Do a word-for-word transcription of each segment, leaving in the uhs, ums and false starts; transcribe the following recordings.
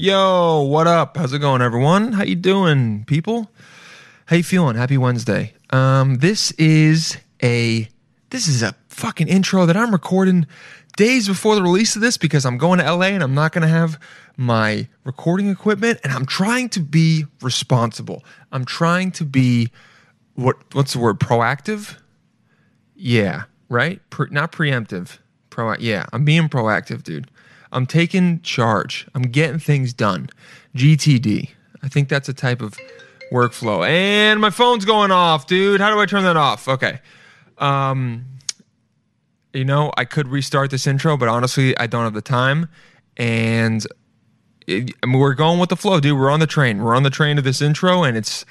Yo, what up? How's it going, everyone? How you doing, people? How you feeling? Happy Wednesday. Um, this is a this is a fucking intro that I'm recording days before the release of this because I'm going to L A and I'm not going to have my recording equipment, and I'm trying to be responsible. I'm trying to be what what's the word? Proactive? Yeah, right? Pre- not preemptive. Pro yeah, I'm being proactive, dude. I'm taking charge. I'm getting things done. G T D. I think that's a type of workflow. And my phone's going off, dude. How do I turn that off? Okay. Um, you know, I could restart this intro, but honestly, I don't have the time. And it, I mean, we're going with the flow, dude. We're on the train. We're on the train of this intro, and it's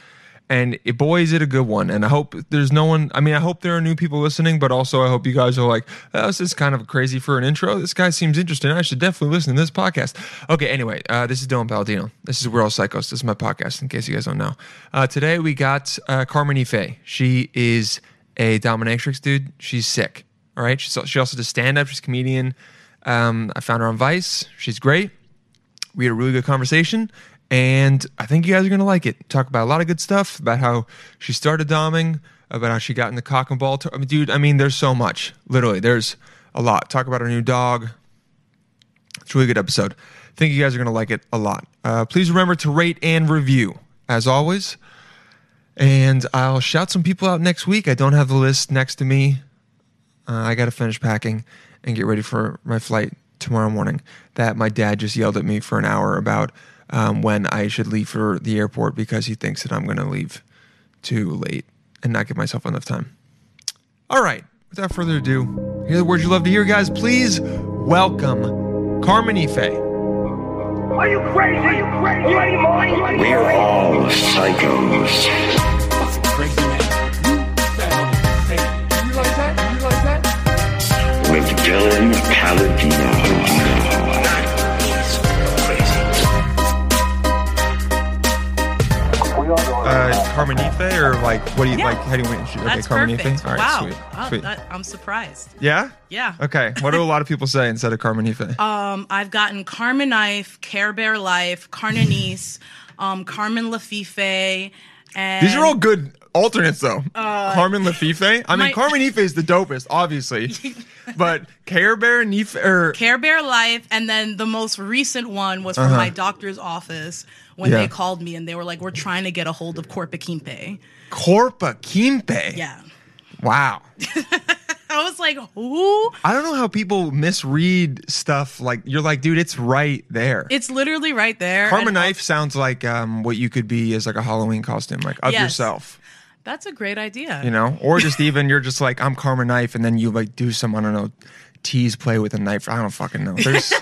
and it, boy, is it a good one. And I hope there's no one. I mean, I hope there are new people listening, but also I hope you guys are like, oh, this is kind of crazy for an intro. This guy seems interesting. I should definitely listen to this podcast. Okay, anyway, uh, this is Dylan Baldino. This is We're All Psychos. This is my podcast, in case you guys don't know. Uh, today we got uh, Carmen Ife. She is a dominatrix, dude. She's sick. All right. She's, she also does stand up. She's a comedian. Um, I found her on Vice. She's great. We had a really good conversation. And I think you guys are going to like it. Talk about a lot of good stuff, about how she started doming, about how she got in the cock and ball. T- I mean, dude, I mean, there's so much. Literally, there's a lot. Talk about her new dog. It's a really good episode. I think you guys are going to like it a lot. Uh, please remember to rate and review, as always. And I'll shout some people out next week. I don't have the list next to me. Uh, I got to finish packing and get ready for my flight tomorrow morning. That my dad just yelled at me for an hour about... Um, when I should leave for the airport because he thinks that I'm going to leave too late and not give myself enough time. All right, without further ado, here are the words you love to hear, guys. Please welcome Carmen Ife. Are you crazy? Are you crazy? Are you crazy? Are you crazy? We're all psychos. Crazy man. You like that? You like that? With Dylan Paladino. Uh, Carmen Ife, or like, what do you yeah. like? How do you want to okay, Carmen Ife? All right, wow. sweet. Wow, sweet. That, I'm surprised. Yeah? Yeah. Okay. What do a lot of people say instead of Carmen Ife? Um, I've gotten Carmen Ife, Care Bear Life, Carnanice, um, Carmen Lafife, and these are all good alternates, though. Uh, Carmen Lafife. I mean, my... Carmen Ife is the dopest, obviously, but Care Bear Nife, or Care Bear Life, and then the most recent one was from uh-huh. my doctor's office. When yeah. they called me and they were like, we're trying to get a hold of Corpa Quimpe. Corpa Quimpe? Yeah. Wow. I was like, who? I don't know how people misread stuff. Like, you're like, dude, it's right there. It's literally right there. Carmen Ife sounds like um, what you could be as like a Halloween costume, like of yes. yourself. That's a great idea. You know? Or just even, you're just like, I'm Carmen Ife, and then you like do some, I don't know, tease play with a knife. I don't fucking know. There's...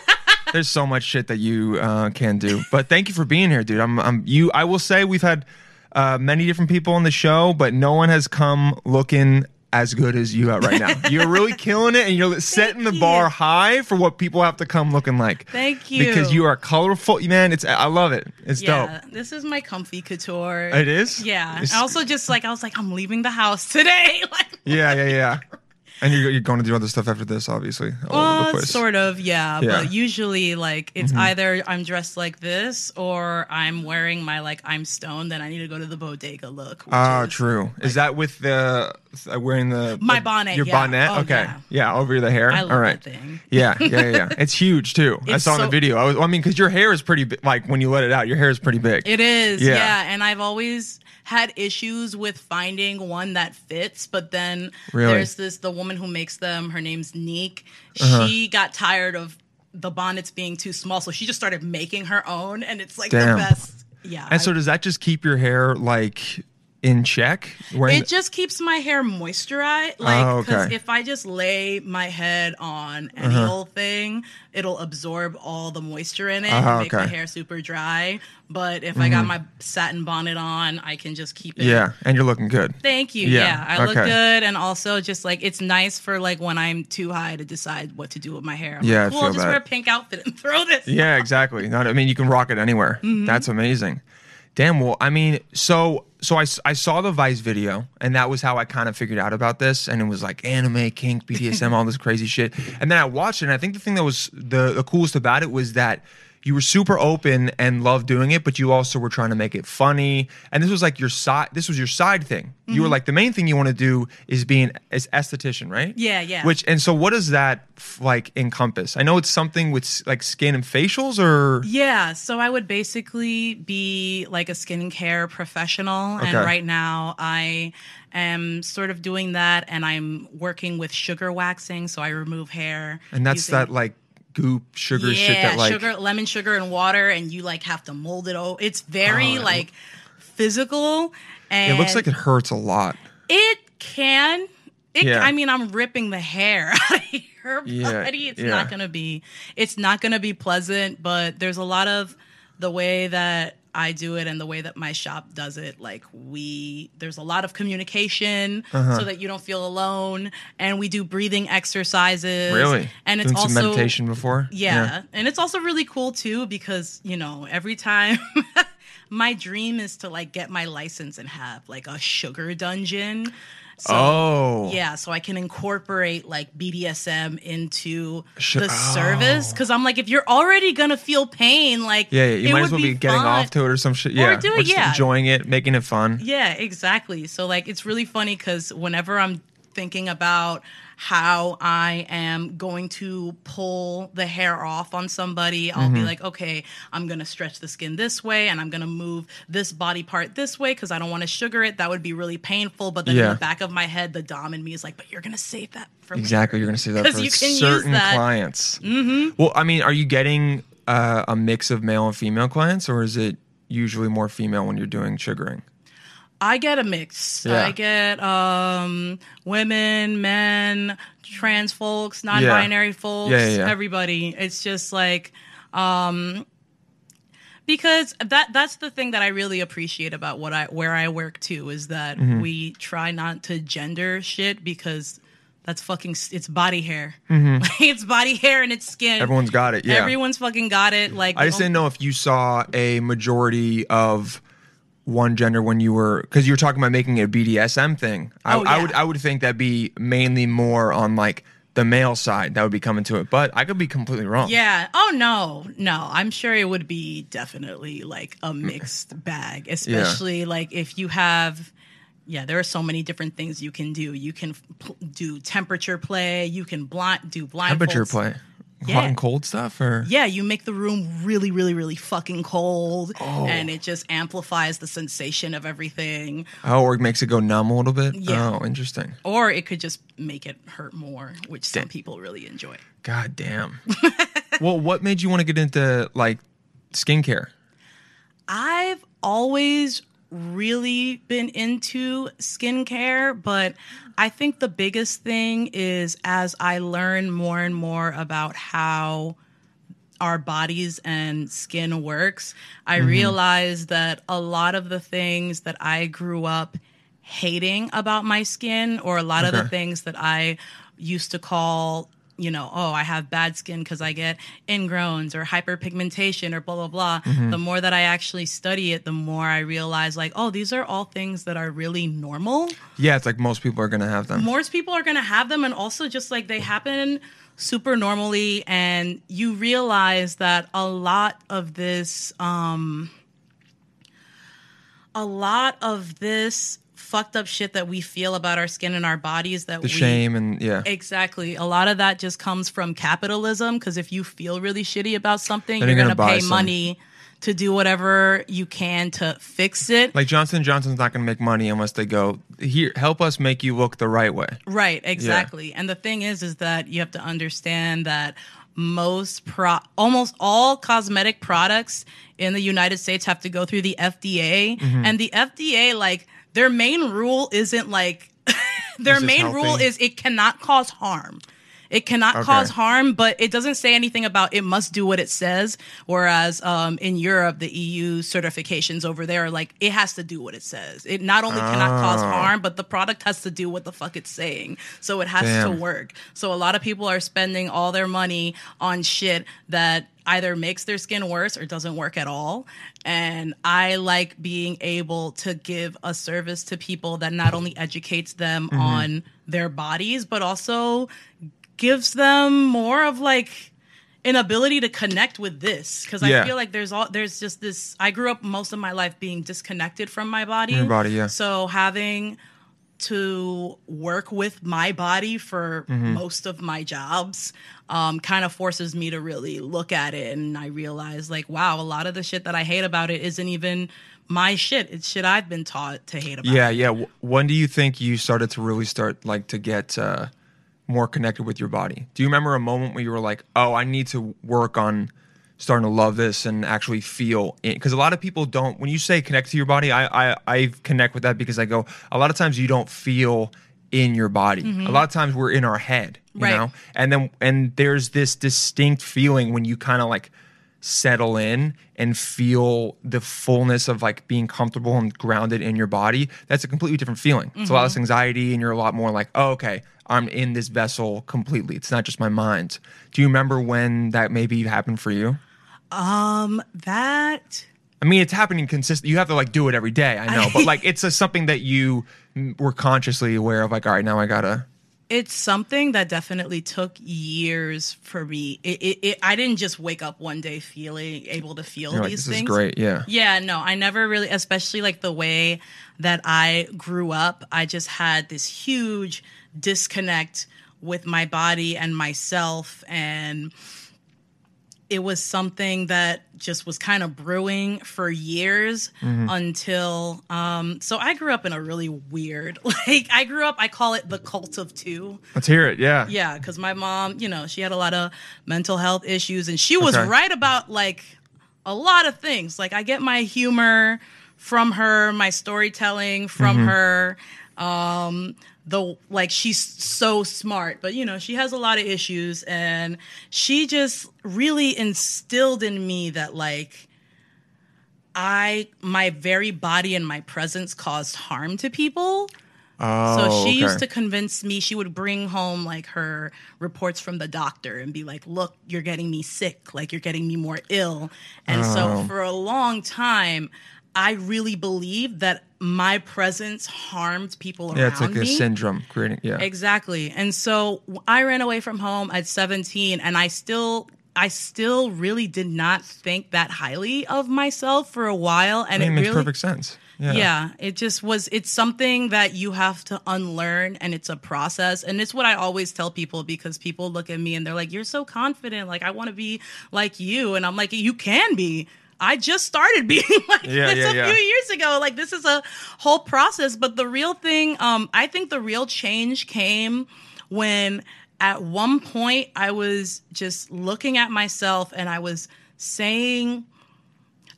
There's so much shit that you uh, can do, but thank you for being here, dude. I'm, I'm you. I will say we've had uh, many different people on the show, but no one has come looking as good as you are right now. You're really killing it, and you're setting the you. bar high for what people have to come looking like. Thank you, because you are colorful, man. It's I love it. It's yeah, dope. This is my comfy couture. It is. Yeah. It's, I also just like I was like I'm leaving the house today. Like, yeah, yeah, yeah. And you're, you're going to do other stuff after this, obviously. All well, over the place. Sort of, yeah, yeah. But usually, like, it's mm-hmm. either I'm dressed like this or I'm wearing my, like, I'm stoned and I need to go to the bodega look. Oh, is, true. Like, is that with the uh, wearing the... My bonnet, Your yeah. bonnet? Oh, okay. Yeah. yeah, over the hair. I love all right. that thing. Yeah, yeah, yeah. yeah. It's huge, too. It's I saw so, in the video. I, was, I mean, because your hair is pretty big. Like, when you let it out, your hair is pretty big. It is, yeah. yeah. And I've always... had issues with finding one that fits, but then really? there's this, the woman who makes them, her name's Neek, uh-huh. she got tired of the bonnets being too small, so she just started making her own, and it's like Damn. the best. Yeah. And I, so does that just keep your hair, like, in check? Wearing it just keeps my hair moisturized. Like, because oh, okay. if I just lay my head on any uh-huh. old thing, it'll absorb all the moisture in it uh-huh, and make okay. my hair super dry. But if mm-hmm. I got my satin bonnet on, I can just keep it. Yeah, and you're looking good. Thank you. Yeah, yeah I okay. look good. And also just like it's nice for like when I'm too high to decide what to do with my hair. I'm yeah, like, cool, I feel just that. wear a pink outfit and throw this. Yeah, off. exactly. Not, I mean, you can rock it anywhere. Mm-hmm. That's amazing. Damn, well, I mean, so so I, I saw the Vice video, and that was how I kind of figured out about this, and it was like anime, kink, B D S M, all this crazy shit. And then I watched it, and I think the thing that was the, the coolest about it was that you were super open and loved doing it, but you also were trying to make it funny. And this was like your side. This was your side thing. Mm-hmm. You were like, the main thing you want to do is being as esthetician, right? Yeah, yeah. Which and so what does that like encompass? I know it's something with like skin and facials, or yeah. So I would basically be like a skincare professional, okay. And right now I am sort of doing that, and I'm working with sugar waxing. So I remove hair, and that's using- that like. Goop, sugar, yeah, shit that like... sugar, lemon sugar and water, and you like have to mold it over. It's very uh, like physical. And it looks like it hurts a lot. It can. It, yeah. I mean, I'm ripping the hair out of your body. Yeah, it's yeah. not going to be... It's not going to be pleasant, but there's a lot of the way that I do it and the way that my shop does it. Like we, there's a lot of communication uh-huh. so that you don't feel alone, and we do breathing exercises. Really? And it's Doing also some meditation before. Yeah, yeah. And it's also really cool too, because, you know, every time my dream is to like get my license and have like a sugar dungeon. So, oh. Yeah, so I can incorporate like B D S M into Sh- the oh. service. Because I'm like, if you're already going to feel pain, like, yeah, yeah. you it might as well be, be getting off to it or some shit. Yeah, or, do it, or just yeah. enjoying it, making it fun. Yeah, exactly. So, like, it's really funny because whenever I'm thinking about how I am going to pull the hair off on somebody, I'll mm-hmm. be like, okay, I'm going to stretch the skin this way, and I'm going to move this body part this way because I don't want to sugar it. That would be really painful. But then yeah. in the back of my head, the dom in me is like, but you're going to save that for Exactly. Later. You're going to save that for you can certain use that. Clients. Mm-hmm. Well, I mean, are you getting uh, a mix of male and female clients, or is it usually more female when you're doing sugaring? I get a mix. Yeah. I get um, women, men, trans folks, non-binary yeah. folks, yeah, yeah, yeah. everybody. It's just like, um, because that that's the thing that I really appreciate about what I where I work too, is that mm-hmm. we try not to gender shit, because that's fucking, it's body hair. Mm-hmm. It's body hair and it's skin. Everyone's got it, yeah. Everyone's fucking got it. Like I just didn't know if you saw a majority of one gender when you were, because you were talking about making a B D S M thing. I, oh, yeah. I would I would think that'd be mainly more on like the male side that would be coming to it, but I could be completely wrong. Yeah. Oh no, no. I'm sure it would be definitely like a mixed bag, especially yeah. like if you have. Yeah, there are so many different things you can do. You can pl- do temperature play. You can blind do blindfolds. Temperature play. Yeah. Hot and cold stuff, or yeah, you make the room really, really, really fucking cold, oh. and it just amplifies the sensation of everything. Oh, or it makes it go numb a little bit. Yeah. Oh, interesting. Or it could just make it hurt more, which some damn. People really enjoy. God damn. Well, what made you want to get into like skincare? I've always really been into skincare, but I think the biggest thing is as I learn more and more about how our bodies and skin works, I mm-hmm. realize that a lot of the things that I grew up hating about my skin, or a lot okay. of the things that I used to call, you know, oh, I have bad skin because I get ingrowns or hyperpigmentation or blah, blah, blah. Mm-hmm. The more that I actually study it, the more I realize like, oh, these are all things that are really normal. Yeah, it's like most people are going to have them. Most people are going to have them. And also just like they happen super normally. And you realize that a lot of this, um, a lot of this, fucked up shit that we feel about our skin and our bodies, that the we, shame and yeah exactly a lot of that just comes from capitalism, because if you feel really shitty about something, then you're, you're gonna, gonna pay some. Money to do whatever you can to fix it. Like Johnson and Johnson's not gonna make money unless they go, here, help us make you look the right way, right? Exactly. Yeah. And the thing is is that you have to understand that most pro almost all cosmetic products in the United States have to go through the F D A, mm-hmm. and the F D A, like, their main rule isn't like, their main healthy? Rule is it cannot cause harm. It cannot okay. cause harm, but it doesn't say anything about it must do what it says. Whereas um, in Europe, the E U certifications over there are like, it has to do what it says. It not only cannot oh. cause harm, but the product has to do what the fuck it's saying. So it has Damn. To work. So a lot of people are spending all their money on shit that either makes their skin worse or doesn't work at all. And I like being able to give a service to people that not only educates them mm-hmm. on their bodies, but also gives them more of like an ability to connect with this, because yeah. I feel like there's all there's just this. I grew up most of my life being disconnected from my body. Your body, yeah. So having to work with my body for mm-hmm. most of my jobs um, kind of forces me to really look at it. And I realize, like, wow, a lot of the shit that I hate about it isn't even my shit. It's shit I've been taught to hate about yeah, it. Yeah, yeah. When do you think you started to really start, like, to get uh, more connected with your body? Do you remember a moment where you were like, oh, I need to work on starting to love this and actually feel it? Because a lot of people don't, when you say connect to your body, I, I I connect with that because I go, a lot of times you don't feel in your body. Mm-hmm. A lot of times we're in our head, you right. know? And then, and there's this distinct feeling when you kind of like settle in and feel the fullness of like being comfortable and grounded in your body. That's a completely different feeling. Mm-hmm. It's a lot less anxiety and you're a lot more like, oh, okay, I'm in this vessel completely. It's not just my mind. Do you remember when that maybe happened for you? Um, that... I mean, it's happening consistently. You have to like do it every day, I know. But like it's a, something that you were consciously aware of, like, all right, now I gotta... It's something that definitely took years for me. It, it, it, I didn't just wake up one day feeling able to feel You're these like, this things. This is great, yeah. Yeah, no, I never really, especially like the way that I grew up, I just had this huge disconnect with my body and myself. And it was something that just was kind of brewing for years mm-hmm. until, um, so I grew up in a really weird, like I grew up, I call it the cult of two. Let's hear it. Yeah. Yeah. Cause my mom, you know, she had a lot of mental health issues and she was okay. right about like a lot of things. Like I get my humor from her, my storytelling from mm-hmm. her, um, the like she's so smart, but you know she has a lot of issues, and she just really instilled in me that like I my very body and my presence caused harm to people. Oh, so she okay. used to convince me. She would bring home like her reports from the doctor and be like, "Look, you're getting me sick. Like you're getting me more ill." And oh. so for a long time, I really believed that my presence harmed people around me. Yeah, it's like me. A syndrome creating, yeah. Exactly. And so I ran away from home at seventeen, and I still I still really did not think that highly of myself for a while. And I mean, it, it makes really, perfect sense. Yeah. yeah, it just was, it's something that you have to unlearn, and it's a process. And it's what I always tell people, because people look at me and they're like, "You're so confident. Like, I want to be like you." And I'm like, "You can be. I just started being like yeah, this yeah, a yeah. few years ago." Like, this is a whole process. But the real thing, um, I think the real change came when at one point I was just looking at myself and I was saying,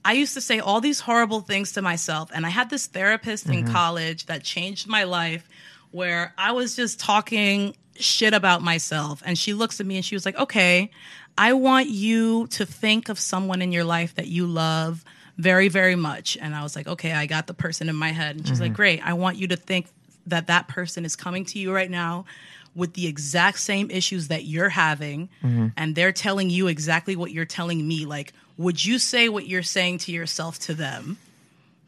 I used to say all these horrible things to myself. And I had this therapist mm-hmm. in college that changed my life, where I was just talking shit about myself. And she looks at me and she was like, "Okay, I want you to think of someone in your life that you love very, very much." And I was like, "Okay, I got the person in my head." And she's mm-hmm. like, "Great. I want you to think that that person is coming to you right now with the exact same issues that you're having. Mm-hmm. And they're telling you exactly what you're telling me. Like, would you say what you're saying to yourself to them?"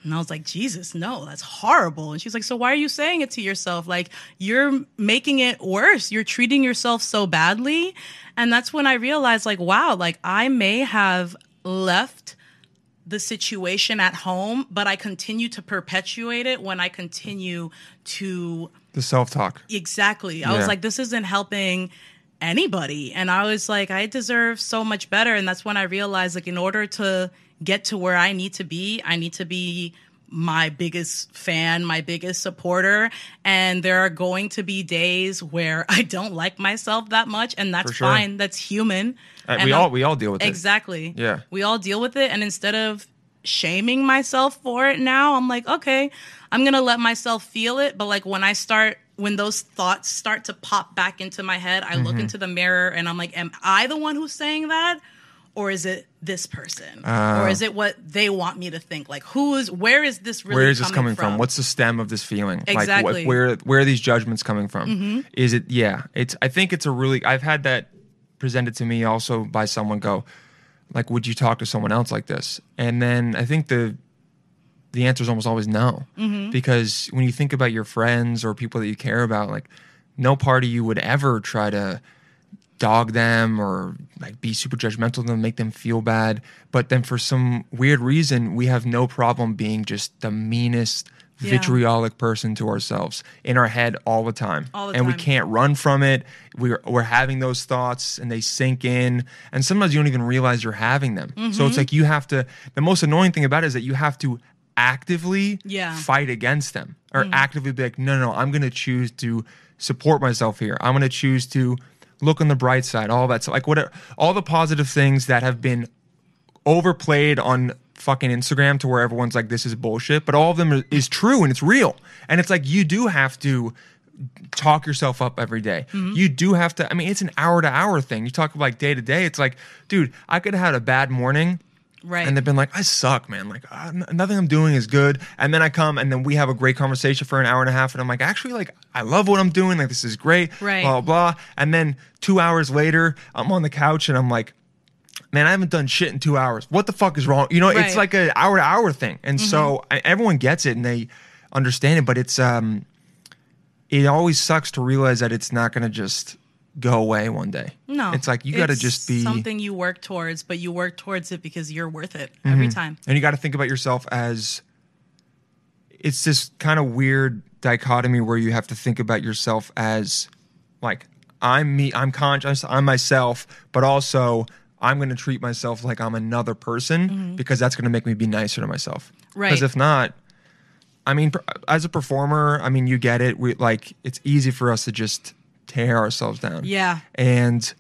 And I was like, "Jesus, no, that's horrible." And she's like, "So why are you saying it to yourself? Like, you're making it worse. You're treating yourself so badly." And that's when I realized, like, wow, like I may have left the situation at home, but I continue to perpetuate it when I continue to... The self-talk. Exactly. I yeah. was like, this isn't helping anybody. And I was like, I deserve so much better. And that's when I realized, like, in order to get to where I need to be, I need to be my biggest fan, my biggest supporter. And there are going to be days where I don't like myself that much, and that's sure. fine. That's human. Uh, we I'm, all we all deal with exactly. it. Exactly. Yeah. We all deal with it. And instead of shaming myself for it now, I'm like, okay, I'm going to let myself feel it. But like when I start, when those thoughts start to pop back into my head, I mm-hmm. look into the mirror and I'm like, am I the one who's saying that? Or is it this person? Uh, or is it what they want me to think? Like, who is, where is this really coming from? Where is this coming from? from? What's the stem of this feeling? Exactly. Like, wh- where, where are these judgments coming from? Mm-hmm. Is it, yeah. It's. I think it's a really, I've had that presented to me also by someone go, like, would you talk to someone else like this? And then I think the the answer is almost always no. Mm-hmm. Because when you think about your friends or people that you care about, like, no part of you would ever try to dog them or like be super judgmental to them, make them feel bad. But then for some weird reason, we have no problem being just the meanest, yeah. vitriolic person to ourselves in our head all the time. All the and time. We can't run from it. We're, we're having those thoughts and they sink in. And sometimes you don't even realize you're having them. Mm-hmm. So it's like you have to, the most annoying thing about it is that you have to actively yeah. fight against them or mm. actively be like, no, no, no, I'm going to choose to support myself here. I'm going to choose to look on the bright side, all that. So like what are, all the positive things that have been overplayed on fucking Instagram to where everyone's like, this is bullshit, but all of them are, is true and it's real. And it's like, you do have to talk yourself up every day. Mm-hmm. You do have to, I mean, it's an hour to hour thing. You talk about like day to day. It's like, dude, I could have had a bad morning. Right. And they've been like, I suck, man. Like, uh, nothing I'm doing is good. And then I come and then we have a great conversation for an hour and a half. And I'm like, actually, like, I love what I'm doing. Like, this is great. Right. Blah, blah, blah. And then two hours later, I'm on the couch and I'm like, man, I haven't done shit in two hours. What the fuck is wrong? You know, right. It's like an hour to hour thing. And mm-hmm. so I, everyone gets it and they understand it. But it's, um, it always sucks to realize that it's not going to just go away one day. No. It's like you got to just be something you work towards, but you work towards it because you're worth it mm-hmm. every time. And you got to think about yourself as it's this kind of weird dichotomy where you have to think about yourself as like I'm me, I'm conscious, I'm myself, but also I'm going to treat myself like I'm another person mm-hmm. because that's going to make me be nicer to myself. Right. Because if not, I mean, as a performer, I mean, you get it. We like it's easy for us to just tear ourselves down. Yeah. And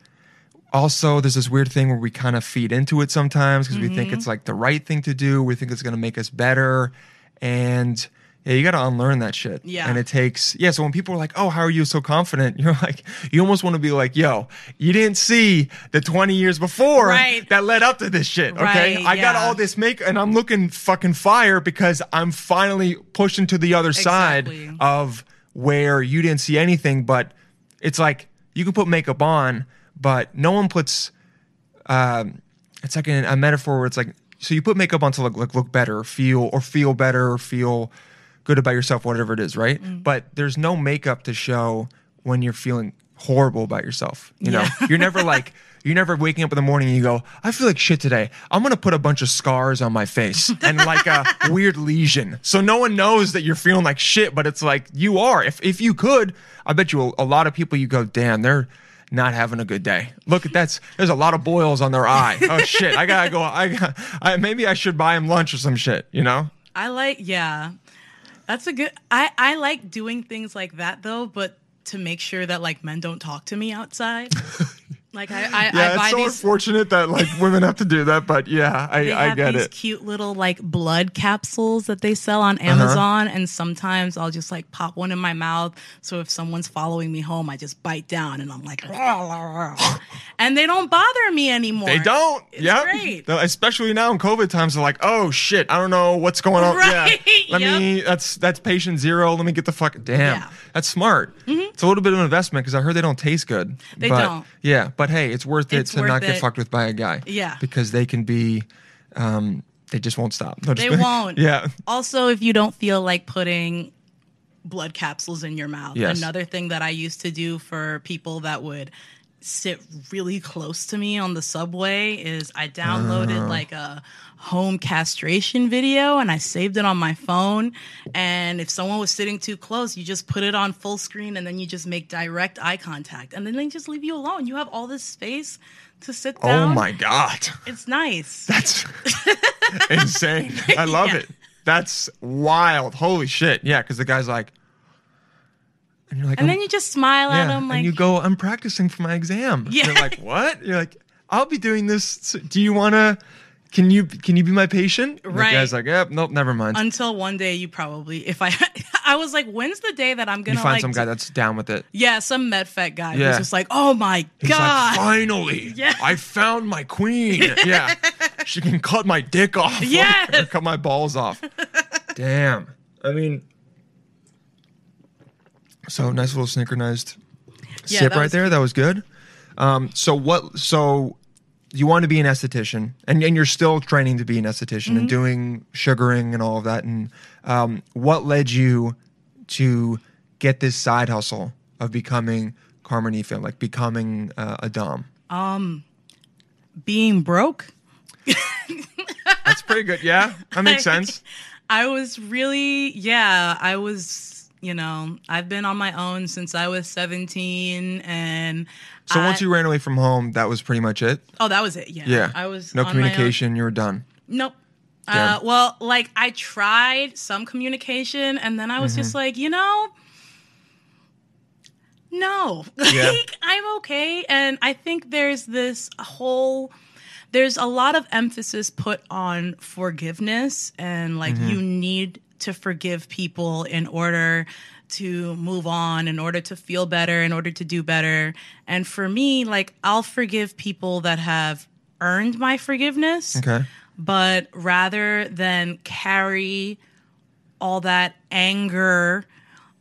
also there's this weird thing where we kind of feed into it sometimes because mm-hmm. we think it's like the right thing to do. We think it's going to make us better. And yeah, you got to unlearn that shit. Yeah. And it takes, yeah. So when people are like, oh, how are you so confident? You're like, you almost want to be like, yo, you didn't see the twenty years before right. that led up to this shit. Okay. Right, I yeah. got all this make and I'm looking fucking fire because I'm finally pushing to the other exactly. side of where you didn't see anything, but it's like you can put makeup on, but no one puts um, – it's like an, a metaphor where it's like – so you put makeup on to look, look, look better, feel or feel better, or feel good about yourself, whatever it is, right? Mm. But there's no makeup to show when you're feeling horrible about yourself. You know, yeah. You're never like – you're never waking up in the morning and you go, I feel like shit today. I'm going to put a bunch of scars on my face and like a weird lesion. So no one knows that you're feeling like shit, but it's like you are. If if you could, I bet you a, a lot of people you go, damn, they're not having a good day. Look at that's there's a lot of boils on their eye. Oh shit, I got to go. I, gotta, I maybe I should buy them lunch or some shit, you know? I like, yeah. That's a good, I, I like doing things like that though, but to make sure that like men don't talk to me outside. Like I, I, yeah, I buy it's so these... unfortunate that like women have to do that, but yeah, I, they have I get these it. Cute little like blood capsules that they sell on Amazon, uh-huh. and sometimes I'll just like pop one in my mouth. So if someone's following me home, I just bite down, and I'm like, and they don't bother me anymore. They don't. Yeah, especially now in COVID times, they're like, oh shit, I don't know what's going on. Right? Yeah, let yep. me. That's that's patient zero. Let me get the fuck. Damn, yeah. That's smart. Mm-hmm. It's a little bit of an investment because I heard they don't taste good. They but, don't. Yeah. But hey, it's worth it it's to worth not it. Get fucked with by a guy. Yeah. Because they can be, um, they just won't stop. No, they just, won't. Yeah. Also, if you don't feel like putting blood capsules in your mouth, yes. Another thing that I used to do for people that would sit really close to me on the subway is I downloaded uh. like a home castration video and I saved it on my phone. And if someone was sitting too close, you just put it on full screen and then you just make direct eye contact and then they just leave you alone. You have all this space to sit down. Oh my God. It's nice. That's insane. I love yeah. it. That's wild. Holy shit. Yeah. Cause the guy's like, and, you're like, and then you just smile yeah, at them. Like, and you go, I'm practicing for my exam. Yeah. They're like, what? You're like, I'll be doing this. Do you want to, can you can you be my patient? And right. The guy's like, yep, yeah, nope, never mind. Until one day you probably, if I, I was like, when's the day that I'm going to like. You find like some guy to, that's down with it. Yeah, some MedFet guy yeah. who's just like, oh my He's God. Like, finally, yeah. I found my queen. Yeah. She can cut my dick off. Yeah. Cut my balls off. Damn. I mean. So nice little synchronized yeah, sip right there. Good. That was good. Um, so what? So you want to be an esthetician, and, and you're still training to be an esthetician mm-hmm. and doing sugaring and all of that. And um, what led you to get this side hustle of becoming Carmen Ife, like becoming uh, a dom? Um, being broke. That's pretty good. Yeah, that makes sense. I, I was really, yeah, I was, you know, I've been on my own since I was seventeen, and so I, once you ran away from home, that was pretty much it. Oh, that was it. Yeah, yeah. I was no on communication. You were done. Nope. Uh, well, like I tried some communication, and then I was mm-hmm. just like, you know, no, like yeah. I'm okay. And I think there's this whole, there's a lot of emphasis put on forgiveness, and like mm-hmm. you need to forgive people in order to move on, in order to feel better, in order to do better. And for me, like I'll forgive people that have earned my forgiveness. Okay. But rather than carry all that anger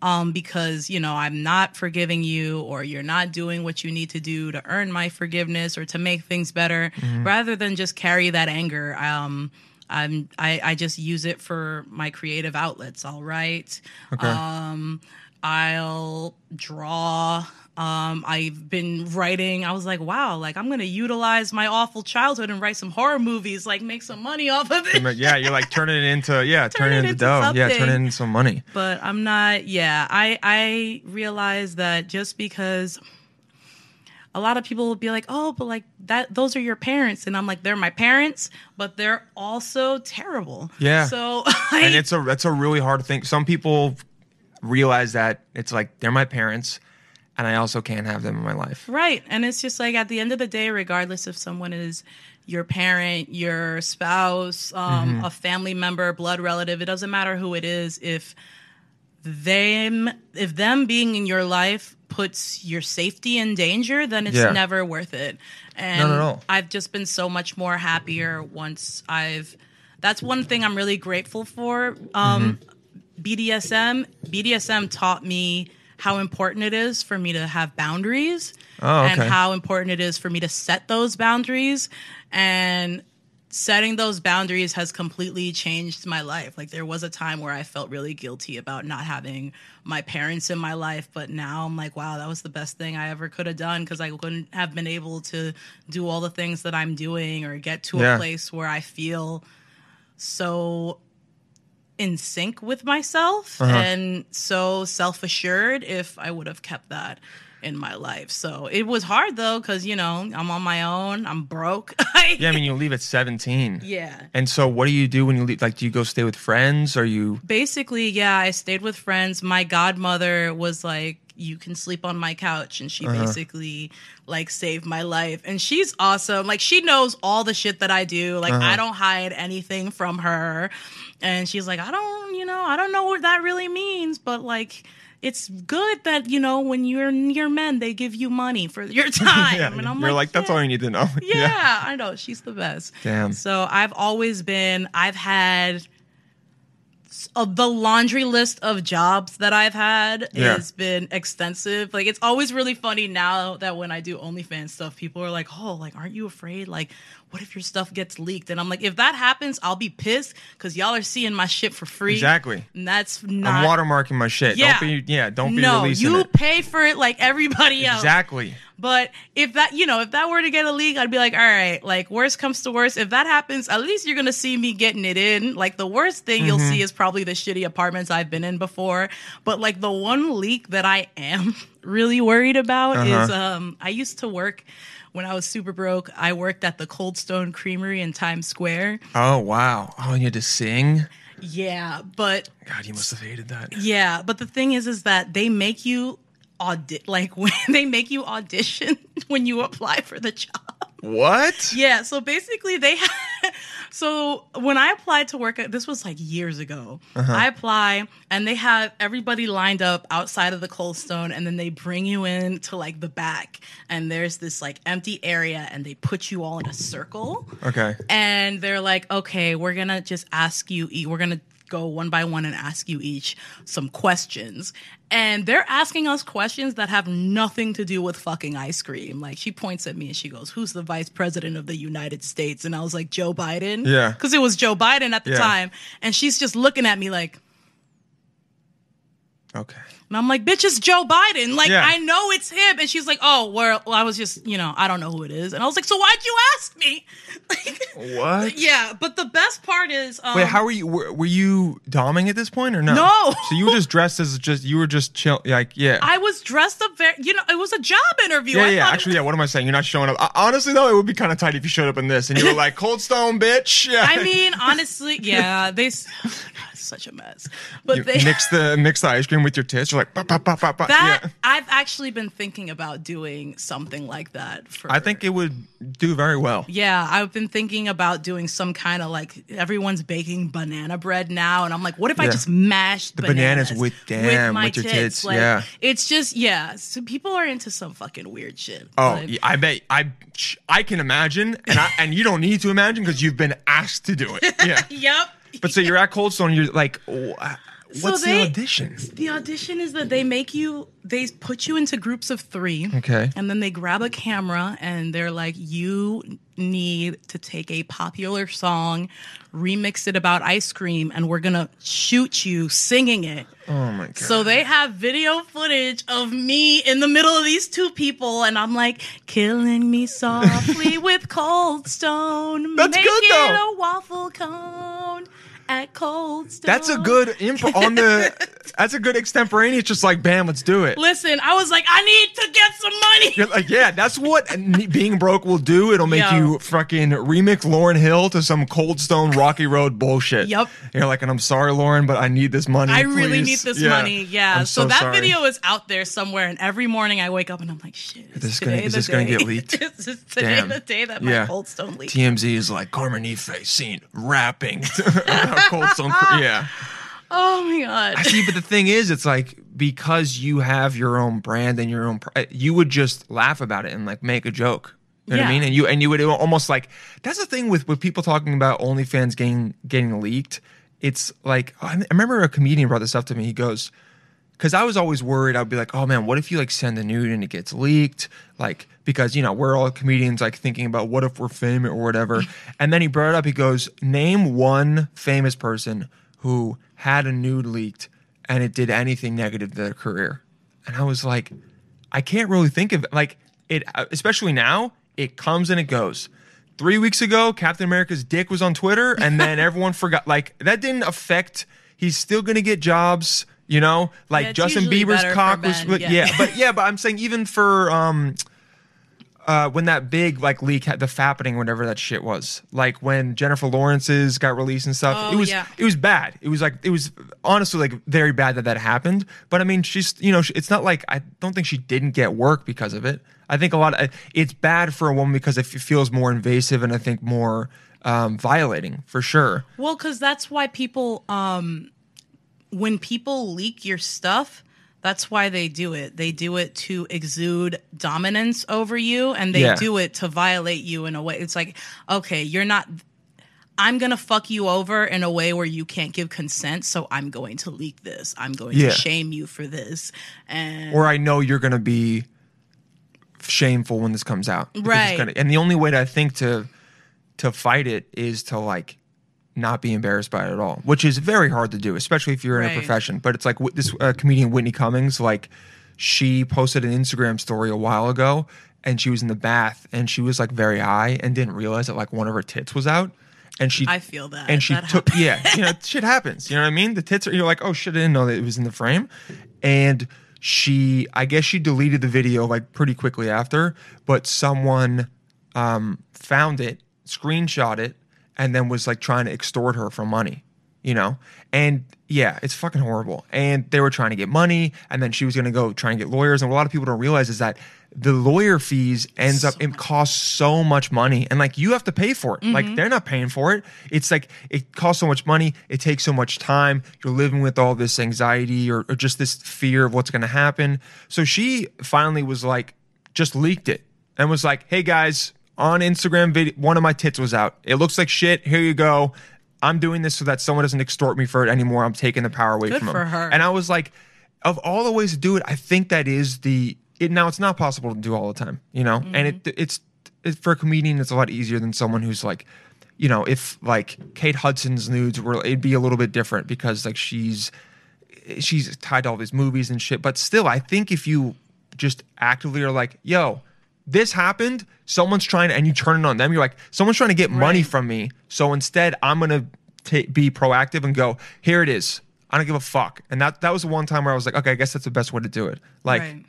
um, because, you know, I'm not forgiving you, or you're not doing what you need to do to earn my forgiveness or to make things better, mm-hmm. rather than just carry that anger, um, I'm, I, I just use it for my creative outlets. I'll write. Okay. Um, I'll draw. Um, I've been writing. I was like, wow, like I'm going to utilize my awful childhood and write some horror movies, like make some money off of it. Yeah. You're like turning it into, yeah, turn, turn it into, into dough. Something. Yeah. Turn it into some money. But I'm not. Yeah. I, I realized that just because a lot of people will be like, oh, but like that, those are your parents. And I'm like, they're my parents, but they're also terrible. Yeah. So, I, and it's a, that's a really hard thing. Some people realize that it's like, they're my parents, and I also can't have them in my life. Right. And it's just like at the end of the day, regardless if someone is your parent, your spouse, um, mm-hmm. a family member, blood relative, it doesn't matter who it is. If them, if them being in your life puts your safety in danger, then it's yeah. never worth it. And Not at all. I've just been so much more happier once I've... That's one thing I'm really grateful for. Um, mm-hmm. B D S M. B D S M taught me how important it is for me to have boundaries oh, okay. and how important it is for me to set those boundaries. And setting those boundaries has completely changed my life. Like there was a time where I felt really guilty about not having my parents in my life, but now I'm like, wow, that was the best thing I ever could have done, because I wouldn't have been able to do all the things that I'm doing or get to yeah. a place where I feel so in sync with myself uh-huh. and so self-assured if I would have kept that in my life. So it was hard though, because, you know, I'm on my own, I'm broke. Yeah, I mean, you leave at seventeen. Yeah. And so what do you do when you leave? Like, do you go stay with friends? Are you... Basically, yeah, I stayed with friends. My godmother was like, you can sleep on my couch. And she uh-huh. basically like saved my life. And she's awesome. Like she knows all the shit that I do. Like uh-huh. I don't hide anything from her. And she's like, I don't, you know, I don't know what that really means, but like, it's good that, you know, when you're near men, they give you money for your time. yeah, and I'm you're like, like that's yeah. all you need to know. yeah, yeah, I know. She's the best. Damn. So I've always been, I've had uh, the laundry list of jobs that I've had yeah. has been extensive. Like, it's always really funny now that when I do OnlyFans stuff, people are like, oh, like, aren't you afraid? Like, what if your stuff gets leaked? And I'm like, if that happens, I'll be pissed because y'all are seeing my shit for free. Exactly. And that's not... I'm watermarking my shit. Yeah. Don't be, yeah, don't be no, releasing you it. Pay for it like everybody else. Exactly. But if that, you know, if that were to get a leak, I'd be like, all right, like worst comes to worst. If that happens, at least you're going to see me getting it in. Like the worst thing mm-hmm. you'll see is probably the shitty apartments I've been in before. But like the one leak that I am really worried about uh-huh. is um, I used to work... When I was super broke, I worked at the Cold Stone Creamery in Times Square. Oh, wow. Oh, and you had to sing? Yeah, but... God, you must have hated that. Yeah, but the thing is, is that they make you audit... Like, when they make you audition when you apply for the job. What? Yeah, so basically they had... So when I applied to work... At, this was like years ago. Uh-huh. I apply, and they have everybody lined up outside of the Cold Stone, and then they bring you in to like the back, and there's this like empty area, and they put you all in a circle. Okay. And they're like, okay, we're going to just ask you... E- we're going to go one by one and ask you each some questions. And they're asking us questions that have nothing to do with fucking ice cream. Like, she points at me and she goes, who's the vice president of the United States? And I was like, Joe Biden? Yeah. Because it was Joe Biden at the yeah. time. And she's just looking at me like, Okay. And I'm like, bitch, it's Joe Biden. Like, yeah. I know it's him. And she's like, oh, well, I was just, you know, I don't know who it is. And I was like, so why'd you ask me? Like, what? Yeah. But the best part is. Um, Wait, how were you? Were, were you domming at this point or no? No. So you were just dressed as just, you were just chill. Like, yeah. I was dressed up very, you know, it was a job interview. Yeah, I yeah. Actually, was, yeah. What am I saying? You're not showing up. I, honestly, though, it would be kind of tight if you showed up in this and you were like, Cold Stone, bitch. Yeah. I mean, honestly, yeah. They. Oh God, it's such a mess. But you they. Mix the, mix the ice cream with your tits. You're like, bah, bah, bah, bah, bah. That yeah. I've actually been thinking about doing something like that. For, I think it would do very well. Yeah, I've been thinking about doing some kind of like everyone's baking banana bread now, and I'm like, what if yeah. I just mash the bananas, bananas with damn with, my with your tits? tits. Like, yeah, it's just yeah. So people are into some fucking weird shit. Oh, like, yeah, I bet I I can imagine, and I, and you don't need to imagine because you've been asked to do it. Yeah. Yep. But so you're at Cold Stone, you're like. Oh, I, What's so they, the audition? The audition is that they make you, they put you into groups of three. Okay. And then they grab a camera and they're like, you need to take a popular song, remix it about ice cream, and we're going to shoot you singing it. Oh, my God. So they have video footage of me in the middle of these two people, and I'm like, killing me softly with Cold Stone. That's make good, though. It a waffle cone. At Cold Stone. That's a good imp- on the. That's a good extemporaneous. Just like, bam, let's do it. Listen, I was like, I need to get some money. You're like, yeah, that's what being broke will do. It'll make Yo. you fucking remix Lauryn Hill to some Cold Stone Rocky Road bullshit. Yep. You're like, and I'm sorry, Lauryn, but I need this money. I please. really need this yeah. money. Yeah. So, so that sorry. video is out there somewhere, and every morning I wake up and I'm like, shit. Is this gonna, is this going to get leaked? Is this today Damn. the day that my yeah. Cold Stone leaked? T M Z is like, Carmen Ife seen rapping. Cold Stone, yeah. Oh my God. I see, but the thing is, it's like because you have your own brand and your own, you would just laugh about it and like make a joke. You know yeah. what I mean? And you and you would almost like that's the thing with with people talking about OnlyFans getting getting leaked. It's like I remember a comedian brought this up to me. He goes, because I was always worried. I'd be like, oh man, what if you like send the nude and it gets leaked? Like because you know we're all comedians like thinking about what if we're famous or whatever. And then he brought it up. He goes, name one famous person who had a nude leaked and it did anything negative to their career. And I was like, I can't really think of it. Like it, especially now. It comes and it goes. Three weeks ago, Captain America's dick was on Twitter, and then everyone forgot. Like that didn't affect. He's still gonna get jobs. You know, like yeah, Justin Bieber's cock was, was yeah. yeah, but yeah, but I'm saying even for um, uh, when that big like leak had the fapping, whatever that shit was, like when Jennifer Lawrence's got released and stuff, oh, it was yeah. it was bad. It was like it was honestly like very bad that that happened. But I mean, she's you know, it's not like I don't think she didn't get work because of it. I think a lot of it's bad for a woman because it feels more invasive and I think more um, violating for sure. Well, because that's why people. Um When people leak your stuff, that's why they do it. They do it to exude dominance over you, and they yeah. do it to violate you in a way. It's like, okay, you're not... I'm going to fuck you over in a way where you can't give consent, so I'm going to leak this. I'm going yeah. to shame you for this. And or I know you're going to be shameful when this comes out. Right. Gonna, and the only way that I think to to fight it is to, like... not be embarrassed by it at all, which is very hard to do, especially if you're in right. a profession. But it's like this uh, comedian Whitney Cummings, like she posted an Instagram story a while ago and she was in the bath and she was like very high and didn't realize that like one of her tits was out. And she, I feel that. And she that took, happened. yeah, you know, shit happens. You know what I mean? The tits are, you're like, oh shit, I didn't know that it was in the frame. And she, I guess she deleted the video like pretty quickly after, but someone um, found it, screenshot it, and then was like trying to extort her for money, you know? And yeah, it's fucking horrible. And they were trying to get money, and then she was gonna go try and get lawyers. And what a lot of people don't realize is that the lawyer fees ends so up, it costs so much money. And like you have to pay for it. Mm-hmm. Like they're not paying for it. It's like it costs so much money, it takes so much time. You're living with all this anxiety or, or just this fear of what's gonna happen. So she finally was like, just leaked it and was like, hey guys, on Instagram, video, one of my tits was out. It looks like shit. Here you go. I'm doing this so that someone doesn't extort me for it anymore. I'm taking the power away Good from for them. Her. And I was like, of all the ways to do it, I think that is the it, now it's not possible to do all the time, you know. Mm-hmm. And it it's it, for a comedian, it's a lot easier than someone who's like, you know, if like Kate Hudson's nudes were, it'd be a little bit different because like she's. she's tied to all these movies and shit. But still, I think if you just actively are like, yo, this happened, someone's trying to, and you turn it on them, you're like, someone's trying to get right. money from me. So instead, I'm going to be proactive and go, here it is. I don't give a fuck. And that, that was the one time where I was like, okay, I guess that's the best way to do it. Like, right.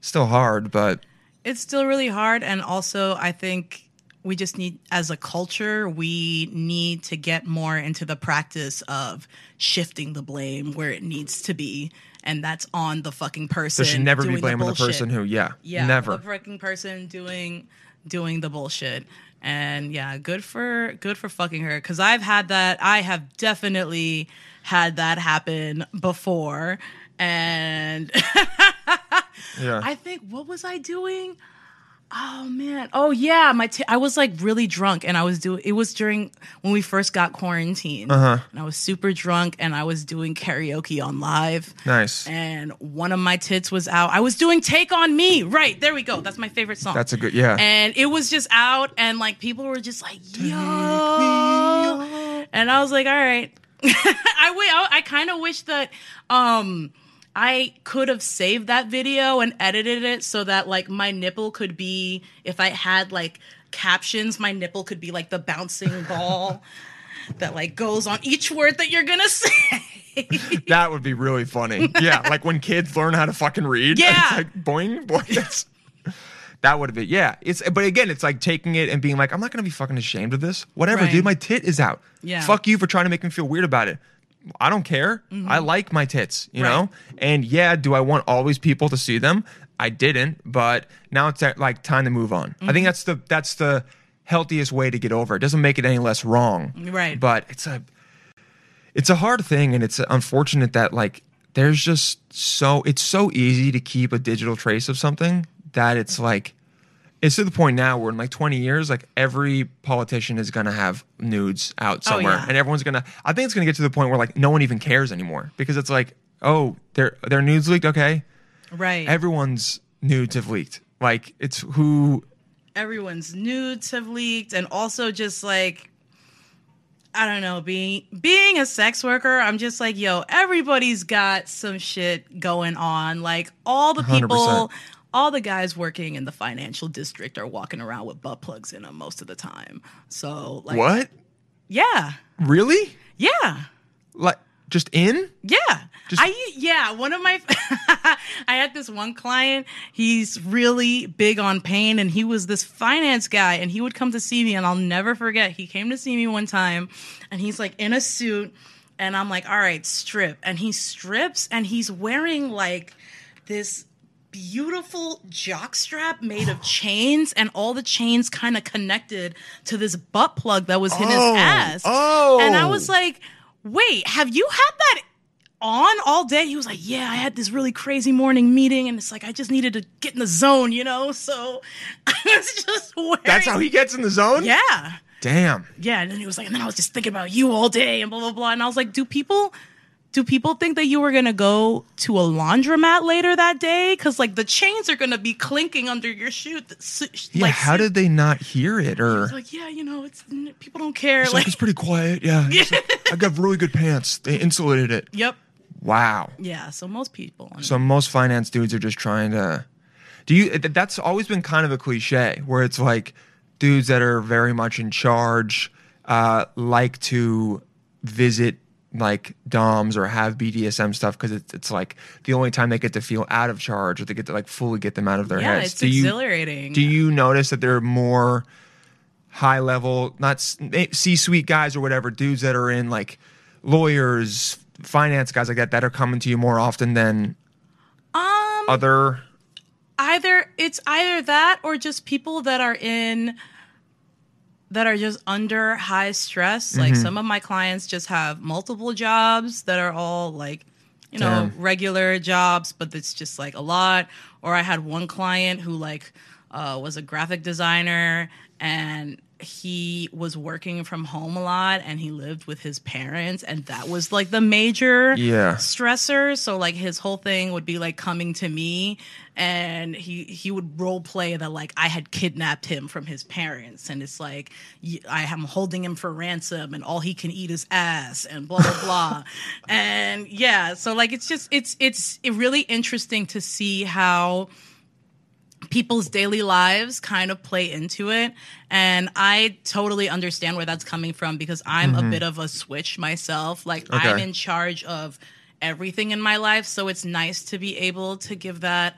still hard, but. It's still really hard. And also, I think we just need, as a culture, we need to get more into the practice of shifting the blame where it needs to be. And that's on the fucking person. There should never doing be blame the on the person who, yeah, yeah, never. The fucking person doing doing the bullshit. And yeah, good for good for fucking her. Because I've had that. I have definitely had that happen before. And yeah. I think, what was I doing? Oh man. Oh yeah. My t- I was like really drunk, and I was doing. It was during when we first got quarantined, uh-huh. and I was super drunk, and I was doing karaoke on live. Nice. And one of my tits was out. I was doing "Take on Me." Right there, we go. That's my favorite song. That's a good yeah. And it was just out, and like people were just like, "Yo," and I was like, "All right." I w- I, I kind of wish that. Um, I could have saved that video and edited it so that, like, my nipple could be, if I had, like, captions, my nipple could be, like, the bouncing ball that, like, goes on each word that you're going to say. That would be really funny. Yeah, like when kids learn how to fucking read. Yeah. It's like, boing, boing. That's, that would have been, yeah. It's, but again, it's like taking it and being like, I'm not going to be fucking ashamed of this. Whatever, right. dude, my tit is out. Yeah. Fuck you for trying to make me feel weird about it. I don't care. Mm-hmm. I like my tits, you right. know? And yeah, do I want always people to see them? I didn't, but now it's like time to move on. Mm-hmm. I think that's the that's the healthiest way to get over it. It doesn't make it any less wrong. Right. But it's a it's a hard thing, and it's unfortunate that like there's just so it's so easy to keep a digital trace of something that it's like it's to the point now where in like twenty years, like every politician is going to have nudes out somewhere. Oh, yeah. And everyone's going to, I think it's going to get to the point where like no one even cares anymore because it's like, oh, their their nudes leaked. Okay. Right. Everyone's nudes have leaked. Like it's who. Everyone's nudes have leaked. And also just like, I don't know, being, being a sex worker, I'm just like, yo, everybody's got some shit going on. Like all the people. one hundred percent All the guys working in the financial district are walking around with butt plugs in them most of the time. So, like, what? Yeah. Really? Yeah. Like, just in? Yeah. Just- I yeah. One of my, I had this one client. He's really big on pain, and he was this finance guy, and he would come to see me, and I'll never forget. He came to see me one time, and he's like in a suit, and I'm like, all right, strip, and he strips, and he's wearing like this beautiful jockstrap made of chains, and all the chains kind of connected to this butt plug that was in oh, his ass. Oh. And I was like, wait, have you had that on all day? He was like, yeah, I had this really crazy morning meeting, and it's like, I just needed to get in the zone, you know? So I was just wearing. That's how he gets in the zone? Yeah. Damn. Yeah. And then he was like, and then I was just thinking about you all day and blah, blah, blah. And I was like, do people. Do people think that you were going to go to a laundromat later that day? Because, like, the chains are going to be clinking under your shoe. Like, yeah, how did they not hear it? Or it's like, yeah, you know, it's people don't care. It's, like, like, it's pretty quiet, yeah. Like, I got really good pants. They insulated it. Yep. Wow. Yeah, so most people. I mean, so most finance dudes are just trying to – Do you? That's always been kind of a cliche where it's, like, dudes that are very much in charge uh, like to visit – like doms or have B D S M stuff because it's, it's like the only time they get to feel out of charge or they get to like fully get them out of their yeah, heads. It's do exhilarating. You, do you notice that there are more high level, not C-suite guys or whatever, dudes that are in like lawyers, finance guys like that, that are coming to you more often than um, other? Either it's either that or just people that are in that are just under high stress. Like mm-hmm. some of my clients just have multiple jobs that are all like, you know, Damn. regular jobs, but it's just like a lot. Or I had one client who like uh, was a graphic designer and he was working from home a lot and he lived with his parents, and that was like the major yeah. stressor. So like his whole thing would be like coming to me, and he he would role play that like I had kidnapped him from his parents, and it's like I am holding him for ransom and all he can eat is ass and blah blah blah. And yeah, so like it's just it's it's really interesting to see how people's daily lives kind of play into it. And I totally understand where that's coming from, because I'm mm-hmm. a bit of a switch myself. Like okay. I'm in charge of everything in my life. So it's nice to be able to give that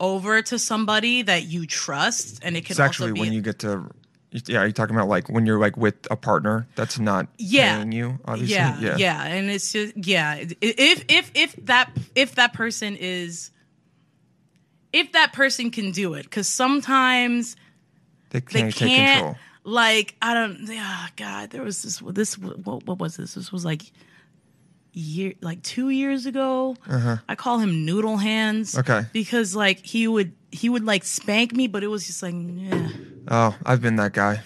over to somebody that you trust. And it can it's actually also be when you get to, yeah, you're talking about like when you're like with a partner that's not yeah. paying you, obviously. Yeah, yeah. Yeah. And it's just, yeah. If, if, if that, if that person is, If that person can do it, because sometimes they can't, they can't take control. Like, I don't, oh God, there was this, this what, what was this? This was like year, like two years ago. Uh-huh. I call him Noodle Hands. Okay. Because like he would, he would like spank me, but it was just like, yeah. Oh, I've been that guy.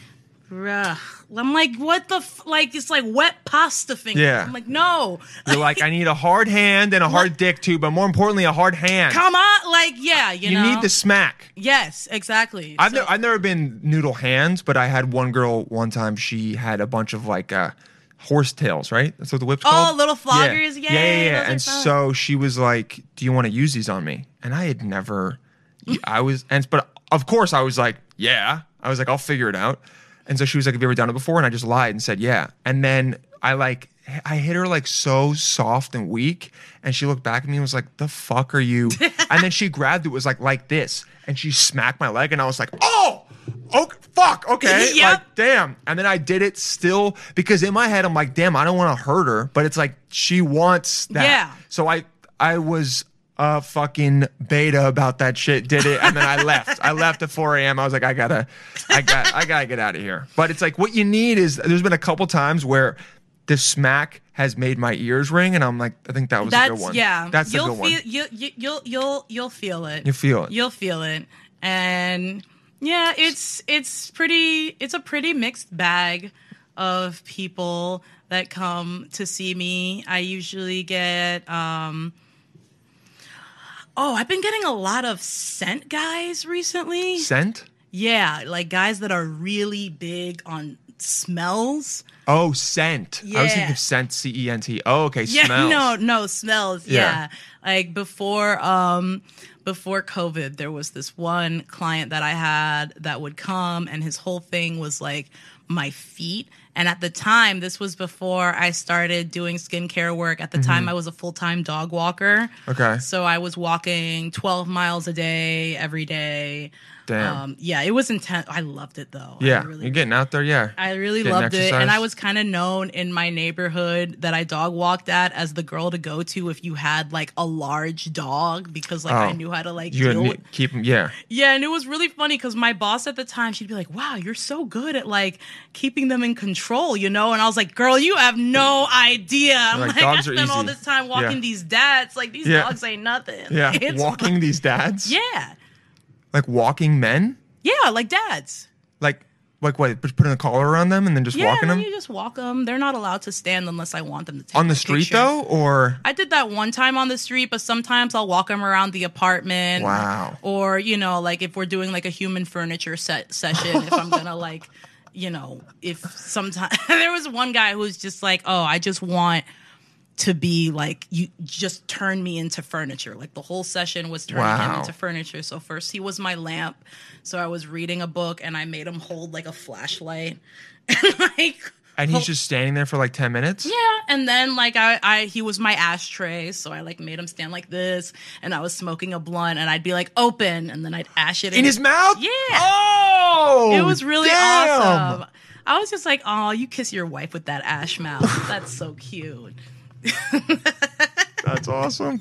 Bruh. I'm like, what the, f-? Like, it's like wet pasta finger. Yeah. I'm like, no. You're like, I need a hard hand and a hard dick too, but more importantly, a hard hand. Come on. Like, yeah, you, you know. You need the smack. Yes, exactly. I've, so- ne- I've never been Noodle Hands, but I had one girl one time, she had a bunch of like uh, horse tails, right? That's what the whip's oh, called? Oh, little floggers. Yeah, yeah, yeah. yeah. And so she was like, do you want to use these on me? And I had never, I was, and but of course I was like, yeah. I was like, I'll figure it out. And so she was like, have you ever done it before? And I just lied and said, yeah. And then I like, I hit her like so soft and weak. And she looked back at me and was like, the fuck are you? And then she grabbed it, was like, like this. And she smacked my leg. And I was like, oh, oh fuck, okay. Yep. Like, damn. And then I did it still, because in my head, I'm like, damn, I don't want to hurt her. But it's like, she wants that. Yeah. So I, I was... Uh, fucking beta about that shit, did it, and then I left. I left at four a.m. I was like, I gotta, I got, I gotta get out of here. But it's like what you need is. There's been a couple times where the smack has made my ears ring, and I'm like, I think that was That's, a good one. Yeah, that's you'll a good feel, one. You, you, you'll, you'll, you'll feel it. You feel it. You'll feel it, and yeah, it's it's pretty. It's a pretty mixed bag of people that come to see me. I usually get. Um, Oh, I've been getting a lot of scent guys recently. Scent? Yeah, like guys that are really big on smells. Oh, scent. Yeah. I was thinking of scent, C E N T. Oh, okay, yeah, smells. No, no, smells, yeah. yeah. Like before um, before COVID, there was this one client that I had that would come, and his whole thing was like my feet. And at the time, this was before I started doing skincare work. At the mm-hmm. time, I was a full-time dog walker. Okay. So I was walking twelve miles a day, every day. Damn. Um, yeah, it was intense. I loved it, though. Yeah, really, you're getting out there, yeah. I really getting loved exercise. It. And I was kind of known in my neighborhood that I dog walked at as the girl to go to if you had, like, a large dog. Because, like, oh, I knew how to, like, you deal with... Keep them, yeah. Yeah, and it was really funny because my boss at the time, she'd be like, wow, you're so good at, like, keeping them in control. Control, you know, and I was like, "Girl, you have no idea." I'm like, like, "I spent all this time walking yeah. these dads. Like these yeah. dogs ain't nothing." Yeah, it's walking like, these dads. Yeah, like walking men. Yeah, like dads. Like, like what? Putting a collar around them and then just yeah, walking them. Yeah, you just walk them. They're not allowed to stand unless I want them to. Take on the street picture. Though, or I did that one time on the street, but sometimes I'll walk them around the apartment. Wow. Or you know, like if we're doing like a human furniture set session, if I'm gonna like. You know, if sometimes there was one guy who was just like, oh, I just want to be like, you just turn me into furniture. Like the whole session was turning wow. him into furniture. So first he was my lamp. So I was reading a book and I made him hold like a flashlight. And, like, and he's hold- just standing there for like ten minutes? Yeah. And then like I, I, he was my ashtray. So I like made him stand like this. And I was smoking a blunt and I'd be like, open. And then I'd ash it. In, in his mouth? Yeah. Oh! It was really damn. Awesome. I was just like, oh, you kiss your wife with that ash mouth. That's so cute. That's awesome.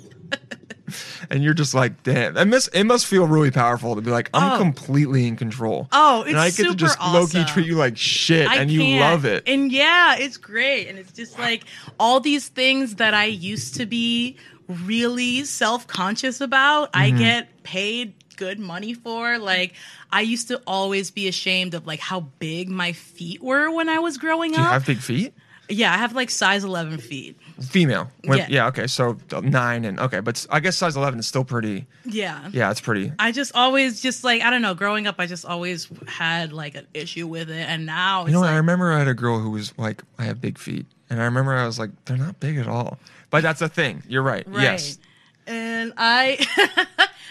And you're just like, damn. It must, it must feel really powerful to be like, I'm oh. completely in control. Oh, it's super awesome. And I get to just awesome. Low-key treat you like shit, I and you can't. Love it. And yeah, it's great. And it's just like all these things that I used to be really self-conscious about, mm-hmm. I get paid good money for. Like, I used to always be ashamed of like how big my feet were when I was growing up. Do you have big feet? Yeah, I have like size eleven feet. Female. When, yeah. yeah. Okay. So nine and okay, but I guess size eleven is still pretty. Yeah. Yeah, it's pretty. I just always just like I don't know. Growing up, I just always had like an issue with it, and now it's you know. Like, I remember I had a girl who was like, I have big feet, and I remember I was like, they're not big at all. But that's a thing. You're right. Right. Yes. And I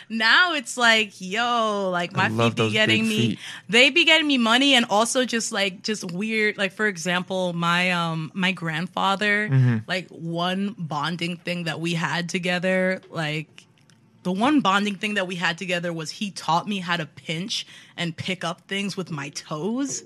now it's like, yo, like my feet be getting me feet. They be getting me money, and also just like just weird, like for example, my um my grandfather, mm-hmm. like one bonding thing that we had together, like the one bonding thing that we had together was he taught me how to pinch and pick up things with my toes.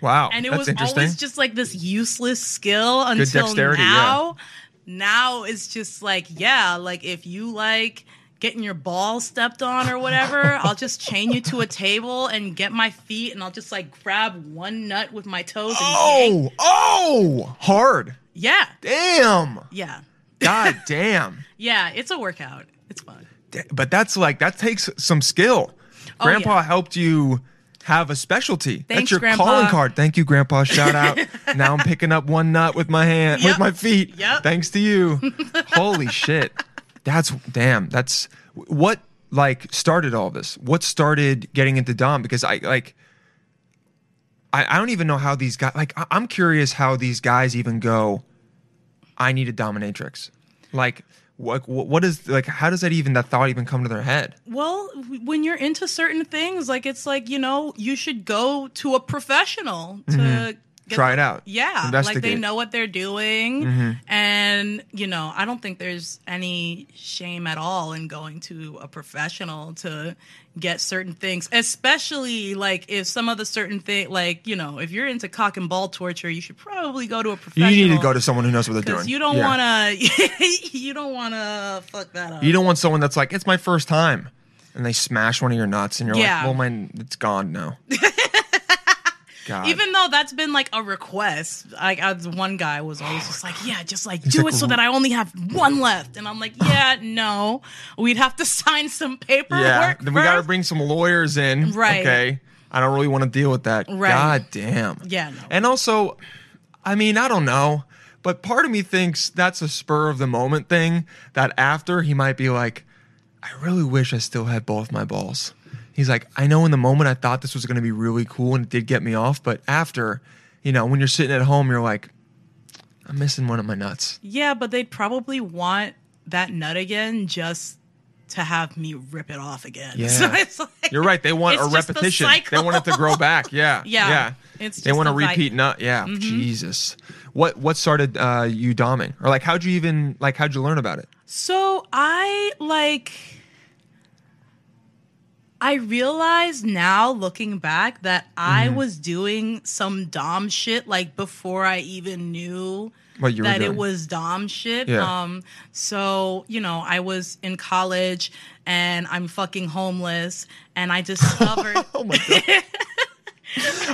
Wow. And it that's was interesting. Always just like this useless skill until now. Yeah. Now it's just like, yeah, like if you like getting your ball stepped on or whatever, I'll just chain you to a table and get my feet and I'll just like grab one nut with my toes. And oh, yank. oh, hard. Yeah. Damn. Yeah. God damn. Yeah, it's a workout. It's fun. But that's like, that takes some skill. Oh, Grandpa yeah. helped you have a specialty. Thanks, that's your Grandpa. Calling card. Thank you, Grandpa. Shout out. Now I'm picking up one nut with my hand, yep. with my feet. Yep. Thanks to you. Holy shit. That's damn. That's what like started all this. What started getting into Dom? Because I like, I, I don't even know how these guys. Like I, I'm curious how these guys even go. I need a dominatrix. Like. What what is like? How does that even that thought even come to their head? Well, when you're into certain things, like it's like you know you should go to a professional to mm-hmm. get try it out. Yeah, like they know what they're doing, mm-hmm. and you know I don't think there's any shame at all in going to a professional to get certain things, especially like if some of the certain thing, like you know, if you're into cock and ball torture, you should probably go to a professional. You need to go to someone who knows what they're doing. You don't yeah. want to, you don't want to fuck that up. You don't want someone that's like, it's my first time, and they smash one of your nuts, and you're yeah. like, well, mine, it's gone now. God. Even though that's been like a request, like I, one guy was always oh just like, God. "Yeah, just like He's do like, it so that I only have one left." And I'm like, "Yeah, no, we'd have to sign some paperwork." Yeah, then we got to bring some lawyers in, right? Okay, I don't really want to deal with that. Right. God damn. Yeah. No. And also, I mean, I don't know, but part of me thinks that's a spur of the moment thing. That after he might be like, "I really wish I still had both my balls." He's like, I know in the moment I thought this was going to be really cool and it did get me off. But after, you know, when you're sitting at home, you're like, I'm missing one of my nuts. Yeah, but they'd probably want that nut again just to have me rip it off again. Yeah. So it's like, you're right. They want a repetition. They want it to grow back. Yeah. Yeah. yeah. It's just they want a repeat nut. Yeah. Mm-hmm. Jesus. What what started uh, you doming? Or like, how'd you even, like, how'd you learn about it? So I like... I realize now, looking back, that I mm-hmm. was doing some dom shit like before I even knew what you that were doing. It was dom shit. Yeah. Um, so you know, I was in college and I'm fucking homeless, and I discovered. Oh my God.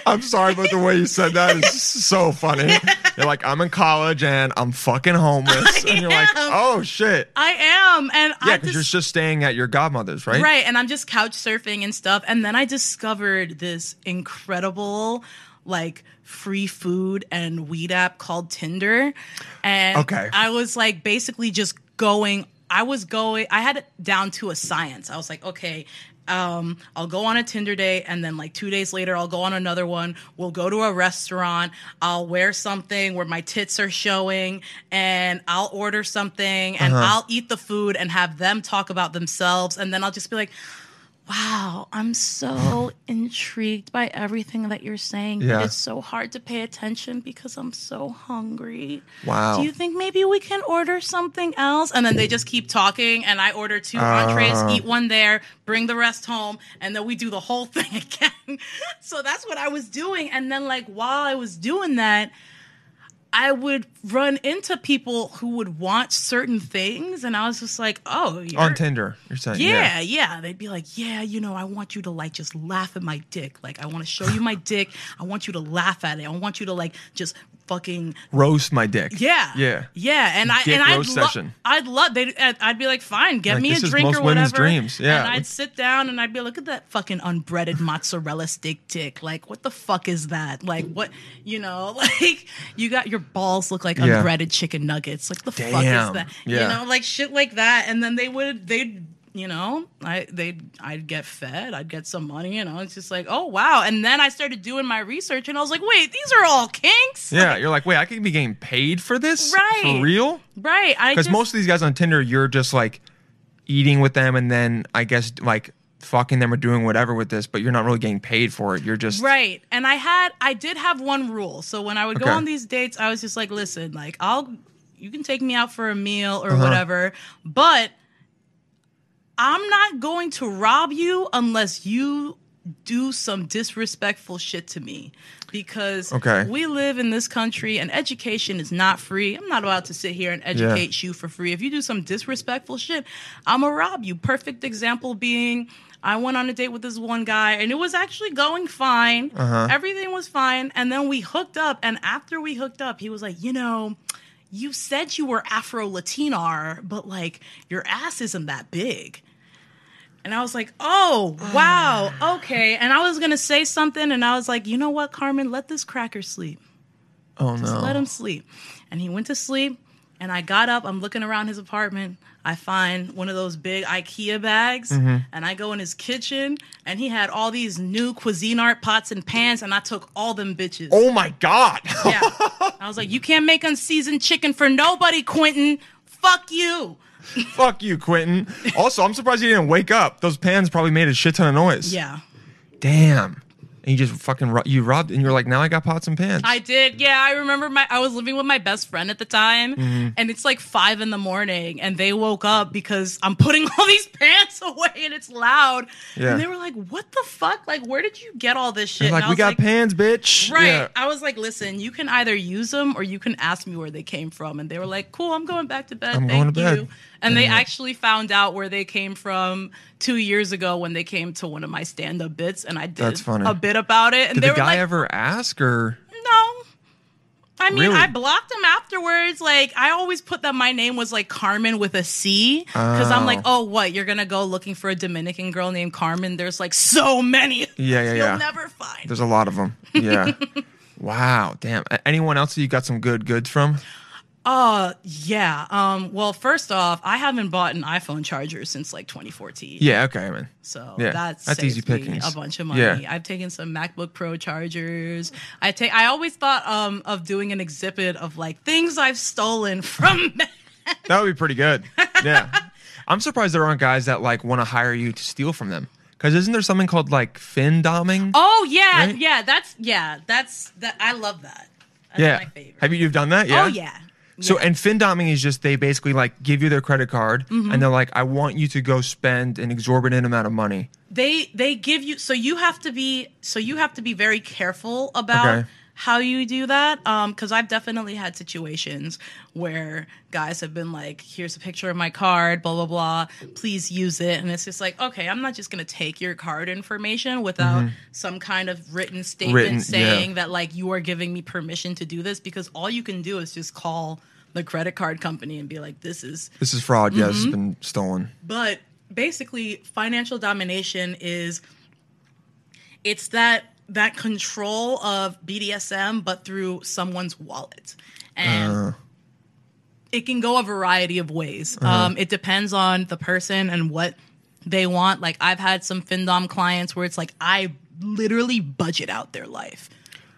I'm sorry, but the way you said that is so funny. You're like, I'm in college and I'm fucking homeless. I and you're am. Like, oh, shit. I am. And yeah, because you're just staying at your godmother's, right? Right. And I'm just couch surfing and stuff. And then I discovered this incredible, like, free food and weed app called Tinder. And okay. I was, like, basically just going. I was going. I had it down to a science. I was like, okay. Um, I'll go on a Tinder day, and then like two days later, I'll go on another one. We'll go to a restaurant. I'll wear something where my tits are showing, and I'll order something, and uh-huh. I'll eat the food and have them talk about themselves, and then I'll just be like, wow, I'm so intrigued by everything that you're saying. Yeah. It's so hard to pay attention because I'm so hungry. Wow. Do you think maybe we can order something else? And then they just keep talking, and I order two uh, entrees, eat one there, bring the rest home, and then we do the whole thing again. So that's what I was doing. And then, like, while I was doing that, I would run into people who would want certain things, and I was just like, oh. You're, on Tinder, you're saying. Yeah, yeah, yeah. They'd be like, yeah, you know, I want you to, like, just laugh at my dick. Like, I want to show you my dick. I want you to laugh at it. I want you to, like, just fucking roast my dick. Yeah, yeah, yeah. And I dick and I'd love, I'd love, they, I'd be like, fine, get like, me a drink or whatever. Dreams. Yeah, and I'd sit down and I'd be like, look at that fucking unbreaded mozzarella stick dick. Like, what the fuck is that? Like, what, you know, like you got your balls look like yeah. unbreaded chicken nuggets. Like, the Damn. fuck is that? Yeah. You know, like shit like that. And then they would, they'd. You know, I they I'd get fed, I'd get some money, you know, it's just like, oh, wow. And then I started doing my research and I was like, wait, these are all kinks. Yeah, like, you're like, wait, I could be getting paid for this? Right. For real? Right. Because most of these guys on Tinder, you're just like eating with them and then I guess like fucking them or doing whatever with this, but you're not really getting paid for it. You're just... Right. And I had, I did have one rule. So when I would okay. go on these dates, I was just like, listen, like, I'll, you can take me out for a meal or uh-huh. whatever, but... I'm not going to rob you unless you do some disrespectful shit to me because okay. we live in this country and education is not free. I'm not about to sit here and educate yeah. you for free. If you do some disrespectful shit, I'm gonna rob you. Perfect example being I went on a date with this one guy and it was actually going fine. Uh-huh. Everything was fine. And then we hooked up. And after we hooked up, he was like, you know... You said you were Afro-Latinar, but, like, your ass isn't that big. And I was like, oh, wow, uh. okay. And I was going to say something, and I was like, you know what, Carmen? Let this cracker sleep. Oh, Just no. Just let him sleep. And he went to sleep, and I got up. I'm looking around his apartment. I find one of those big IKEA bags, mm-hmm. and I go in his kitchen, and he had all these new Cuisinart pots and pans, and I took all them bitches. Oh, my God. Yeah. I was like, you can't make unseasoned chicken for nobody, Quentin. Fuck you. Fuck you, Quentin. Also, I'm surprised you didn't wake up. Those pans probably made a shit ton of noise. Yeah. Damn. And you just fucking ro- you robbed, and you're like, now I got pots and pans. I did. Yeah, I remember my I was living with my best friend at the time, mm-hmm. and it's like five in the morning, and they woke up because I'm putting all these pans away, and it's loud. Yeah. And they were like, what the fuck? Like, where did you get all this shit? They're like, and I we was got like, pans, bitch. Right. Yeah. I was like, listen, you can either use them or you can ask me where they came from. And they were like, cool, I'm going back to bed. I'm Thank going to you. Bed. And Damn. They actually found out where they came from two years ago when they came to one of my stand-up bits, and I did That's funny. a bit about it. And did they the were guy like, ever ask or? No. I mean, really? I blocked him afterwards. Like, I always put that my name was like Carmen with a C because oh. I'm like, oh, what? You're going to go looking for a Dominican girl named Carmen? There's like so many of them. Yeah, yeah, yeah. You'll never find. There's a lot of them. Yeah. Wow. Damn. Anyone else that you got some good goods from? Uh, yeah. Um, well, first off, I haven't bought an iPhone charger since like twenty fourteen. Yeah, okay, man. So yeah, that's that's easy pickings. A bunch of money. Yeah. I've taken some MacBook Pro chargers. I take. I always thought um of doing an exhibit of like things I've stolen from. That would be pretty good. Yeah, I'm surprised there aren't guys that like want to hire you to steal from them. Because isn't there something called like fin doming? Oh yeah, right? yeah. That's yeah. That's that. I love that. That's yeah. my favorite. Have you you've done that? Yeah. Oh yeah. So, yeah. and fin doming is just they basically, like, give you their credit card, mm-hmm. and they're like, I want you to go spend an exorbitant amount of money. They they give you, so you have to be, so you have to be very careful about okay. how you do that, um, because I've definitely had situations where guys have been like, here's a picture of my card, blah, blah, blah, please use it, and it's just like, okay, I'm not just going to take your card information without mm-hmm. some kind of written statement written, saying yeah. that, like, you are giving me permission to do this, because all you can do is just call the credit card company and be like, this is... This is fraud, mm-hmm. yes, it's been stolen. But basically, financial domination is... It's that that control of B D S M, but through someone's wallet. And uh. it can go a variety of ways. Uh. Um, it depends on the person and what they want. Like, I've had some FinDom clients where it's like, I literally budget out their life.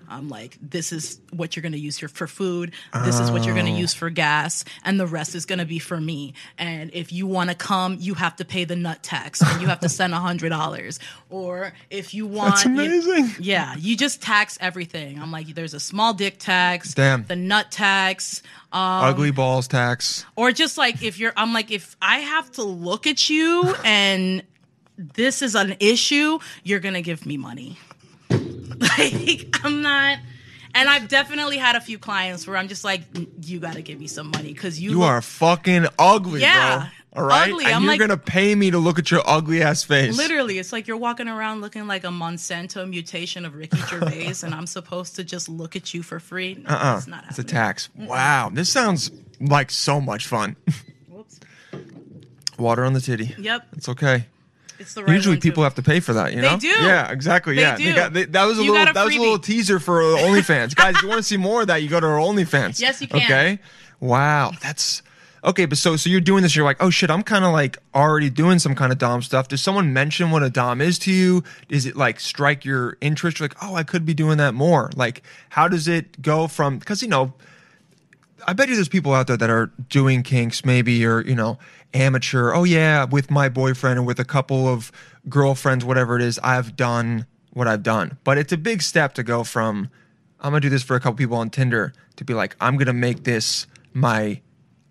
I'm like, this is what you're going to use here for food. This oh. is what you're going to use for gas. And the rest is going to be for me. And if you want to come, you have to pay the nut tax. And you have to send one hundred dollars. Or if you want... That's amazing. You, yeah. You just tax everything. I'm like, there's a small dick tax. Damn. The nut tax. Um, Ugly balls tax. Or just like, if you're... I'm like, if I have to look at you and this is an issue, you're going to give me money. Like, I'm not, and I've definitely had a few clients where I'm just like, you got to give me some money because you, you look, are fucking ugly, yeah, bro. All right? Ugly. And I'm you're like, going to pay me to look at your ugly-ass face. Literally. It's like you're walking around looking like a Monsanto mutation of Ricky Gervais, and I'm supposed to just look at you for free? No, uh-uh. It's not happening. It's a tax. Mm-mm. Wow. This sounds like so much fun. Whoops. Water on the titty. Yep. It's okay. It's the right Usually people too. have to pay for that, you know? They do. Yeah, exactly. They yeah. Do. They got, they, that was a you little a that was a little teaser for OnlyFans. Guys, if you want to see more of that, you go to our OnlyFans. Yes, you can. Okay. Wow. That's okay, but so so you're doing this, you're like, oh shit, I'm kinda like already doing some kind of Dom stuff. Does someone mention what a Dom is to you? Does it like strike your interest? You're like, oh, I could be doing that more. Like, how does it go from, because you know, I bet you there's people out there that are doing kinks maybe, or, you know, amateur. Oh, yeah, with my boyfriend or with a couple of girlfriends, whatever it is, I've done what I've done. But it's a big step to go from I'm going to do this for a couple people on Tinder to be like, I'm going to make this my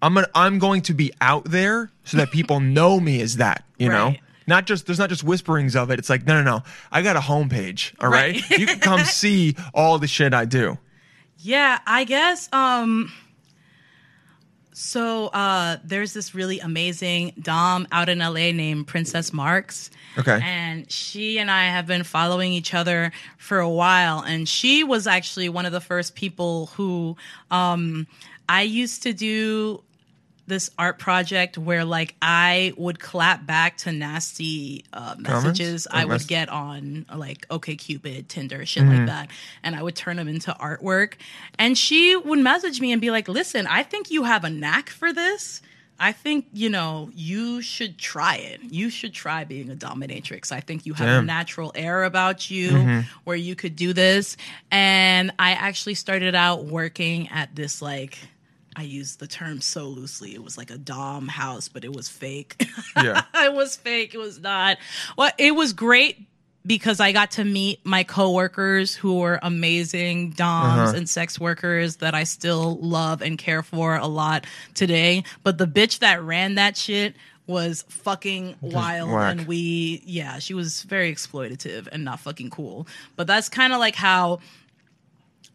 I'm gonna, I'm going to be out there so that people know me as that, you right. know. Not just there's not just whisperings of it. It's like, no, no, no. I got a homepage. All right. right? You can come see all the shit I do. Yeah, I guess. Um So uh, there's this really amazing Dom out in L A named Princess Marks. Okay. And she and I have been following each other for a while. And she was actually one of the first people who um, I used to do this art project where, like, I would clap back to nasty uh, messages I would get on, like, OkCupid, Tinder, shit mm-hmm. like that. And I would turn them into artwork. And she would message me and be like, listen, I think you have a knack for this. I think, you know, you should try it. You should try being a dominatrix. I think you have Damn. a natural air about you mm-hmm. where you could do this. And I actually started out working at this, like... I used the term so loosely. It was like a Dom house, but it was fake. Yeah. It was fake. It was not. Well, it was great because I got to meet my coworkers who were amazing Doms uh-huh. and sex workers that I still love and care for a lot today. But the bitch that ran that shit was fucking wild whack. and we, yeah, she was very exploitative and not fucking cool. But that's kind of like how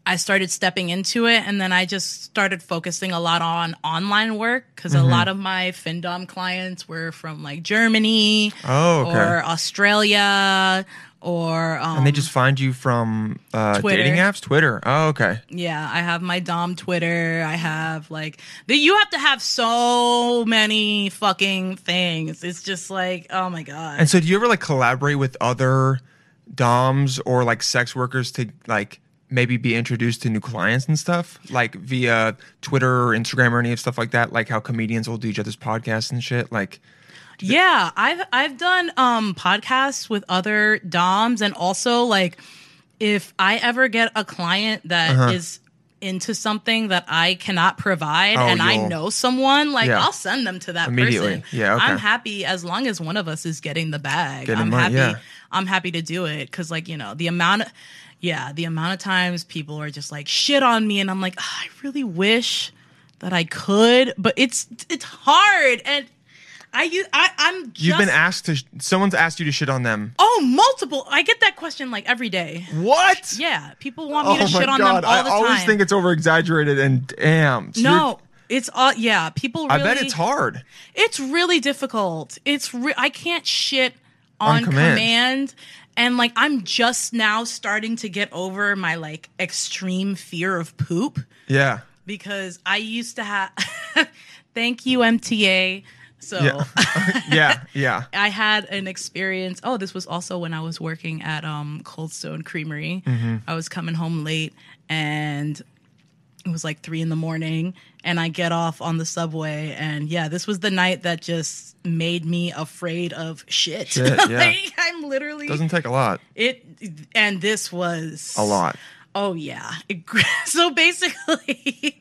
I started stepping into it, and then I just started focusing a lot on online work because mm-hmm. a lot of my FinDom clients were from like Germany oh, okay. or Australia or um, and they just find you from uh, dating apps, Twitter. Oh, okay. Yeah, I have my Dom Twitter. I have like the, you have to have so many fucking things. It's just like, oh my god. And so, do you ever like collaborate with other Doms or like sex workers to like? Maybe be introduced to new clients and stuff, like via Twitter or Instagram or any of stuff like that, like how comedians will do each other's podcasts and shit, like... Th- yeah, I've I've done um, podcasts with other Doms, and also, like, if I ever get a client that uh-huh. is into something that I cannot provide oh, and I know someone, like, yeah. I'll send them to that person. Yeah, okay. I'm happy as long as one of us is getting the bag. Getting I'm money, happy. Yeah. I'm happy to do it, because, like, you know, the amount of... Yeah, the amount of times people are just like, shit on me. And I'm like, oh, I really wish that I could. But it's it's hard. And I, I, I'm just... You've been asked to... Someone's asked you to shit on them. Oh, multiple. I get that question like every day. What? Yeah. People want me oh to shit God. on them all the I time. I always think it's over-exaggerated and damn. So no. It's all... Yeah, people really... I bet it's hard. It's really difficult. It's re- I can't shit on, on command. command. And, like, I'm just now starting to get over my, like, extreme fear of poop. Yeah. Because I used to have... Thank you, M T A. So... Yeah, yeah, yeah. I had an experience... Oh, this was also when I was working at um, Cold Stone Creamery. Mm-hmm. I was coming home late, and it was, like, three in the morning. And I get off on the subway, and, yeah, this was the night that just... made me afraid of shit. shit yeah. Like, I'm literally... Doesn't take a lot. It And this was... A lot. Oh, yeah. It, so basically,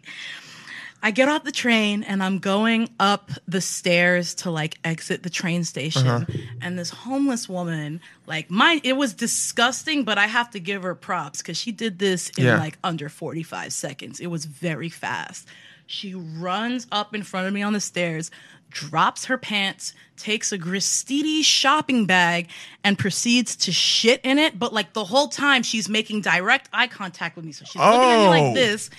I get off the train, and I'm going up the stairs to, like, exit the train station. Uh-huh. And this homeless woman, like, mine, it was disgusting, but I have to give her props, because she did this in, yeah. like, under forty-five seconds. It was very fast. She runs up in front of me on the stairs, drops her pants, takes a Gristiti shopping bag, and proceeds to shit in it. But, like, the whole time, she's making direct eye contact with me. So she's oh. looking at me like this.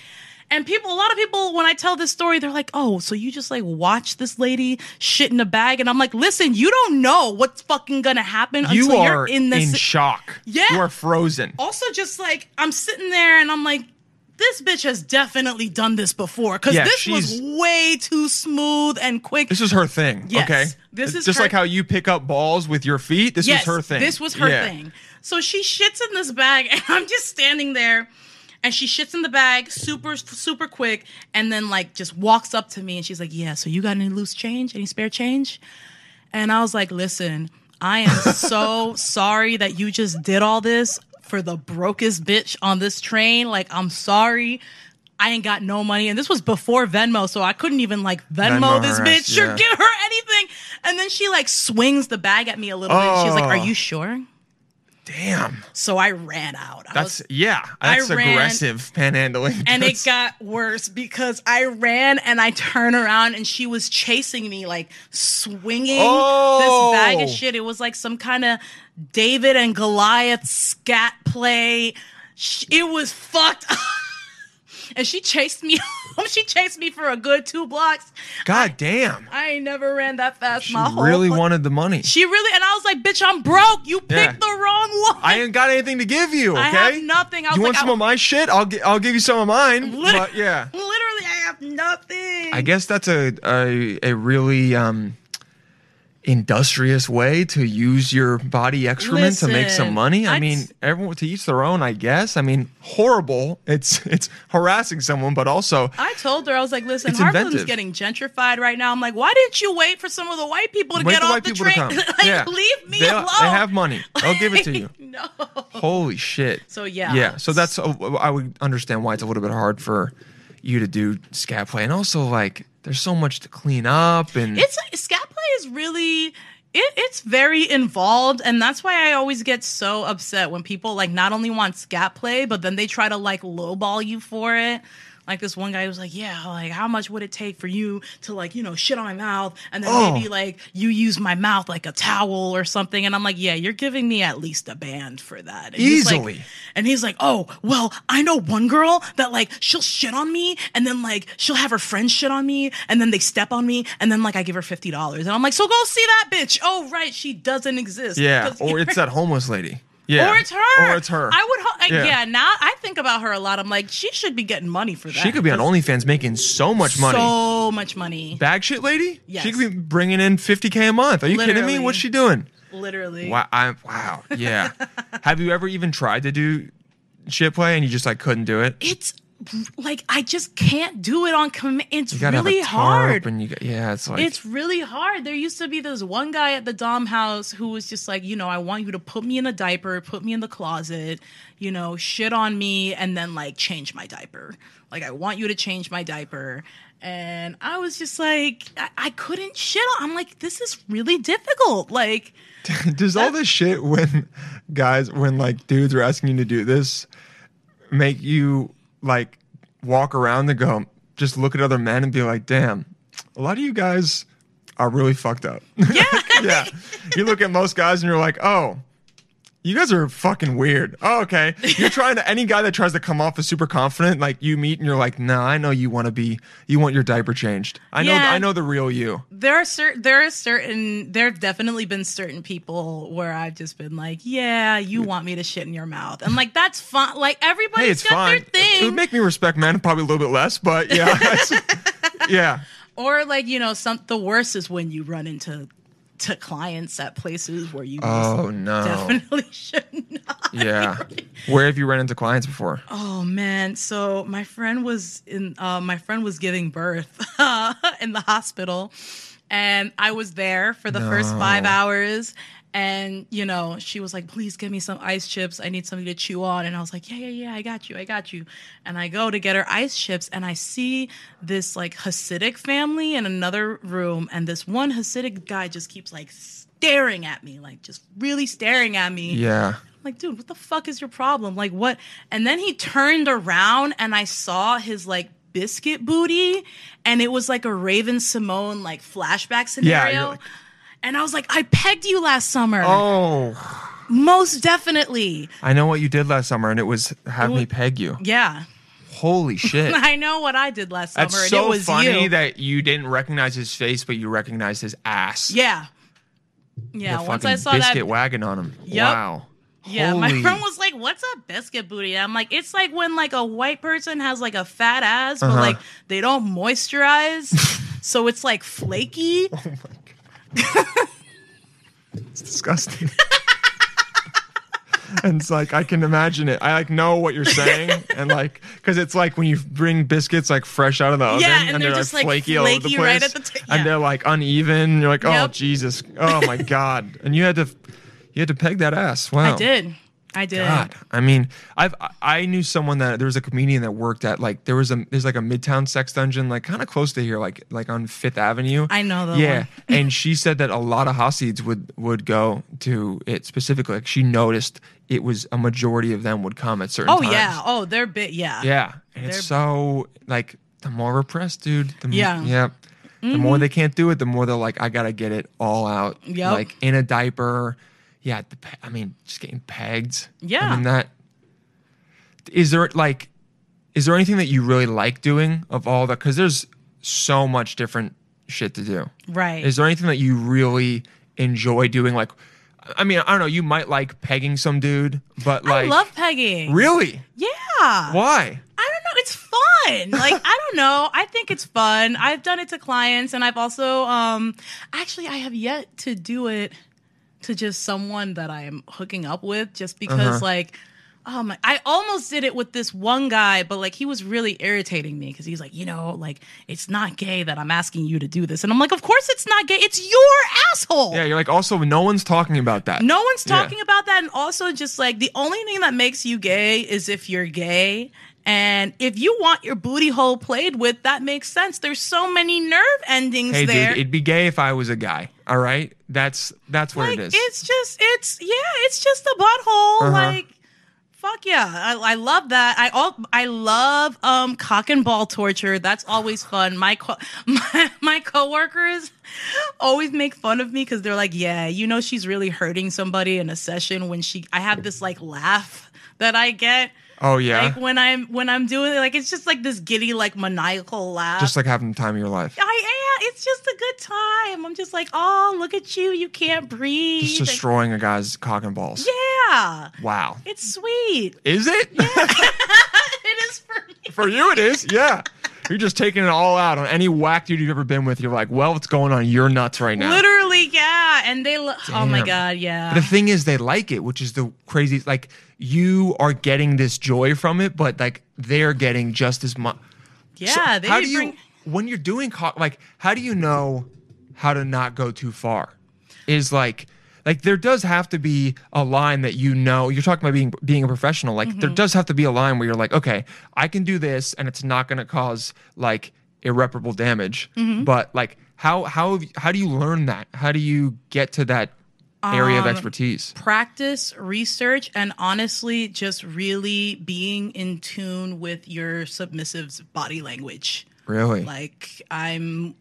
And people, a lot of people, when I tell this story, they're like, oh, so you just like watch this lady shit in a bag? And I'm like, listen, you don't know what's fucking gonna happen until you are you're in this. in shock. Yeah. You are frozen. Also, just like, I'm sitting there and I'm like, this bitch has definitely done this before because yeah, this was way too smooth and quick. This is her thing, yes, okay? This is just her, like how you pick up balls with your feet. This yes, was her thing. This was her yeah. thing. So she shits in this bag, and I'm just standing there, and she shits in the bag super, super quick, and then like just walks up to me, and she's like, "Yeah, so you got any loose change? Any spare change?" And I was like, "Listen, I am so sorry that you just did all this." For the brokest bitch on this train. Like, I'm sorry. I ain't got no money. And this was before Venmo, so I couldn't even, like, Venmo, Venmo this bitch yeah. or give her anything. And then she, like, swings the bag at me a little oh. bit. She's like, are you sure? Damn. So I ran out. I that's was, Yeah, that's I ran, aggressive panhandling. And that's... it got worse because I ran and I turned around and she was chasing me, like, swinging oh. this bag of shit. It was like some kind of David and Goliath scat play. It was fucked up. And she chased me home. She chased me for a good two blocks. God I, damn. I ain't never ran that fast she my whole life. She really wanted the money. She really, and I was like, bitch, I'm broke. You picked yeah. the wrong one. I ain't got anything to give you, okay? I have nothing. I was you like, want some I, of my shit? I'll, gi- I'll give you some of mine. Literally, but yeah. literally, I have nothing. I guess that's a, a, a really... Um, industrious way to use your body excrement Listen, to make some money. I, I mean, everyone to each their own, I guess. I mean, horrible. It's it's harassing someone, but also I told her, I was like, listen, Harlem's getting gentrified right now. I'm like, why didn't you wait for some of the white people to wait get the off the train? Like, yeah. leave me They'll, alone. They have money. I'll give it to you. No. Holy shit. So yeah. Yeah. So that's uh, I would understand why it's a little bit hard for you to do scat play, and also like there's so much to clean up, and it's like, scat play is really it, it's very involved, and that's why I always get so upset when people like not only want scat play, but then they try to like lowball you for it. Like this one guy was like, yeah, like how much would it take for you to like, you know, shit on my mouth, and then oh. maybe like you use my mouth like a towel or something. And I'm like, yeah, you're giving me at least a band for that. And Easily. He's like, and he's like, oh, well, I know one girl that like she'll shit on me, and then like she'll have her friends shit on me, and then they step on me, and then like I give her fifty dollars. And I'm like, so go see that bitch. Oh, right. She doesn't exist. Yeah. Or it's that homeless lady. Yeah. Or it's her. Or it's her. I would. Ho- yeah. yeah. Now I think about her a lot. I'm like, she should be getting money for that. She could be on OnlyFans making so much money. So much money. Bag shit lady. Yes. She could be bringing in fifty thousand a month. Are you Literally. kidding me? What's she doing? Literally. Wow. I, wow. Yeah. Have you ever even tried to do shit play and you just like couldn't do it? It's like I just can't do it on command. It's you gotta really have a tarp hard. And you got, yeah, it's like it's really hard. There used to be this one guy at the Dom house who was just like, you know, I want you to put me in a diaper, put me in the closet, you know, shit on me, and then like change my diaper. Like I want you to change my diaper. And I was just like, I, I couldn't shit on. I'm like, this is really difficult. Like, does all this shit when guys, when like dudes are asking you to do this, make you? Like walk around and go, just look at other men and be like, damn, a lot of you guys are really fucked up. Yeah. yeah. You look at most guys and you're like, oh, you guys are fucking weird. Oh, okay. You're trying to, any guy that tries to come off as super confident, like you meet and you're like, nah, I know you want to be, you want your diaper changed. I yeah, know, I know the real you. There are certain, there are certain, there have definitely been certain people where I've just been like, yeah, you want me to shit in your mouth. And like, that's fun. Like everybody's hey, got fine. their thing. It would make me respect men probably a little bit less, but yeah. yeah. Or like, you know, some, the worst is when you run into to clients at places where you oh, no. definitely should not. Yeah. Right? Where have you run into clients before? Oh man, so my friend was in uh, my friend was giving birth uh, in the hospital, and I was there for the no. first five hours. And, you know, she was like, please give me some ice chips. I need something to chew on. And I was like, yeah, yeah, yeah, I got you. I got you. And I go to get her ice chips, and I see this, like, Hasidic family in another room. And this one Hasidic guy just keeps, like, staring at me, like, just really staring at me. Yeah. I'm like, dude, what the fuck is your problem? Like, what? And then he turned around, and I saw his, like, biscuit booty. And it was, like, a Raven Simone, like, flashback scenario. Yeah, you're like- And I was like, I pegged you last summer. Oh. Most definitely. I know what you did last summer, and it was have it was, me peg you. Yeah. Holy shit. I know what I did last That's summer. That's so it was funny you. that you didn't recognize his face, but you recognized his ass. Yeah. Yeah. The once I saw biscuit that. Biscuit wagon on him. Yep. Wow. Yeah. Holy. My friend was like, what's a biscuit booty? And I'm like, it's like when like a white person has like a fat ass, but uh-huh. like they don't moisturize. So it's like flaky. Oh my God. It's disgusting. And it's like, I can imagine it. I like know what you're saying. And like, because it's like when you bring biscuits like fresh out of the oven yeah, and, and they're, they're just like flaky, like, flaky all over the place. Right at the t- yeah. And they're like uneven. You're like, oh, yep. Jesus. Oh my God. And you had to, you had to peg that ass. Wow. I did. I did. God. I mean, I've, I knew someone that there was a comedian that worked at like, there was a, there's like a Midtown sex dungeon, like kind of close to here, like, like on Fifth Avenue. I know that. Yeah. One. And she said that a lot of Hasids would, would go to it specifically. Like she noticed it was a majority of them would come at certain oh, times. Oh yeah. Oh, they're bit. Yeah. Yeah. And they're it's so like the more repressed, dude. The yeah. More, yeah. Mm-hmm. The more they can't do it, the more they're like, I got to get it all out. Yep. Like in a diaper. Yeah, the, I mean, just getting pegged. Yeah. I mean, that... Is there, like... Is there anything that you really like doing of all that? Because there's so much different shit to do. Right. Is there anything that you really enjoy doing? Like, I mean, I don't know. You might like pegging some dude, but like... I love pegging. Really? Yeah. Why? I don't know. It's fun. Like, I don't know. I think it's fun. I've done it to clients, and I've also... um Actually, I have yet to do it... to just someone that I am hooking up with just because uh-huh. like, oh my, I almost did it with this one guy, but like he was really irritating me because he's like, you know, like it's not gay that I'm asking you to do this. And I'm like, of course it's not gay. It's your asshole. Yeah. You're like, also no one's talking about that. No one's talking yeah. about that. And also just like the only thing that makes you gay is if you're gay. And if you want your booty hole played with, that makes sense. There's so many nerve endings hey, there. Hey, dude, it'd be gay if I was a guy, all right? That's that's what like, it is. It's just, it's, yeah, it's just a butthole. Uh-huh. Like, fuck yeah. I, I love that. I all, I love um, cock and ball torture. That's always fun. My, co- my, my coworkers always make fun of me because they're like, yeah, you know she's really hurting somebody in a session when she, I have this, like, laugh that I get. Oh yeah, like when I'm when I'm doing it, like it's just like this giddy, like maniacal laugh. Just like having the time of your life. I am. It's just a good time. I'm just like, oh, look at you, you can't breathe. Just destroying like, a guy's cock and balls. Yeah. Wow. It's sweet. Is it? Yeah. It is for me. For you, it is. Yeah. You're just taking it all out on any whack dude you've ever been with. You're like, well, what's going on? You're nuts right now. Literally, yeah. And they, lo- oh my God, yeah. But the thing is, they like it, which is the craziest. Like, you are getting this joy from it, but like they're getting just as much. Yeah, so they how do bring- you when you're doing like, how do you know how to not go too far? Is like. Like, there does have to be a line that you know. You're talking about being being a professional. Like, mm-hmm. there does have to be a line where you're like, okay, I can do this, and it's not going to cause, like, irreparable damage. Mm-hmm. But, like, how how how do you learn that? How do you get to that area um, of expertise? Practice, research, and honestly, just really being in tune with your submissive's body language. Really? Like, I'm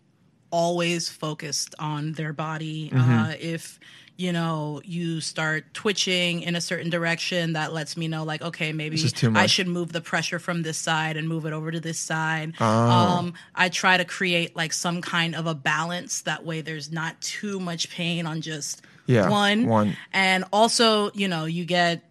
always focused on their body. Mm-hmm. Uh, if... you know, you start twitching in a certain direction, that lets me know, like, okay, maybe I should move the pressure from this side and move it over to this side. Oh. Um, I try to create, like, some kind of a balance. That way there's not too much pain on just yeah, one. one. And also, you know, you get,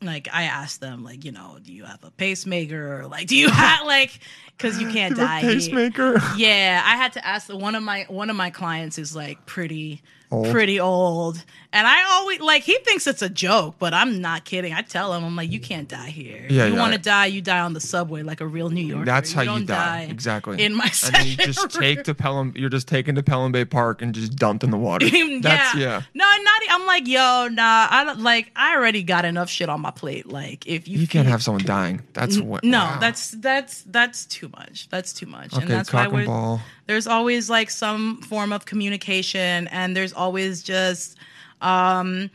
like, I ask them, like, you know, do you have a pacemaker? Or, like, do you have, like... because you can't die. Pacemaker. Yeah, I had to ask one of my one of my clients is like pretty old. pretty old, and I always like he thinks it's a joke, but I'm not kidding. I tell him I'm like, you can't die here. Yeah, you yeah, want to yeah. die, you die on the subway like a real New Yorker. That's you how don't you die. die. Exactly. In my session. And then you just take to Pelham. You're just taken to Pelham Bay Park and just dumped in the water. yeah. That's, yeah. No, I'm not. I'm like, yo, nah. I don't like. I already got enough shit on my plate. Like, if you you can't have someone dying. That's what. No, wow. that's that's that's too. much. That's too much. Okay, and that's why we're, and ball. There's always like some form of communication, and there's always just um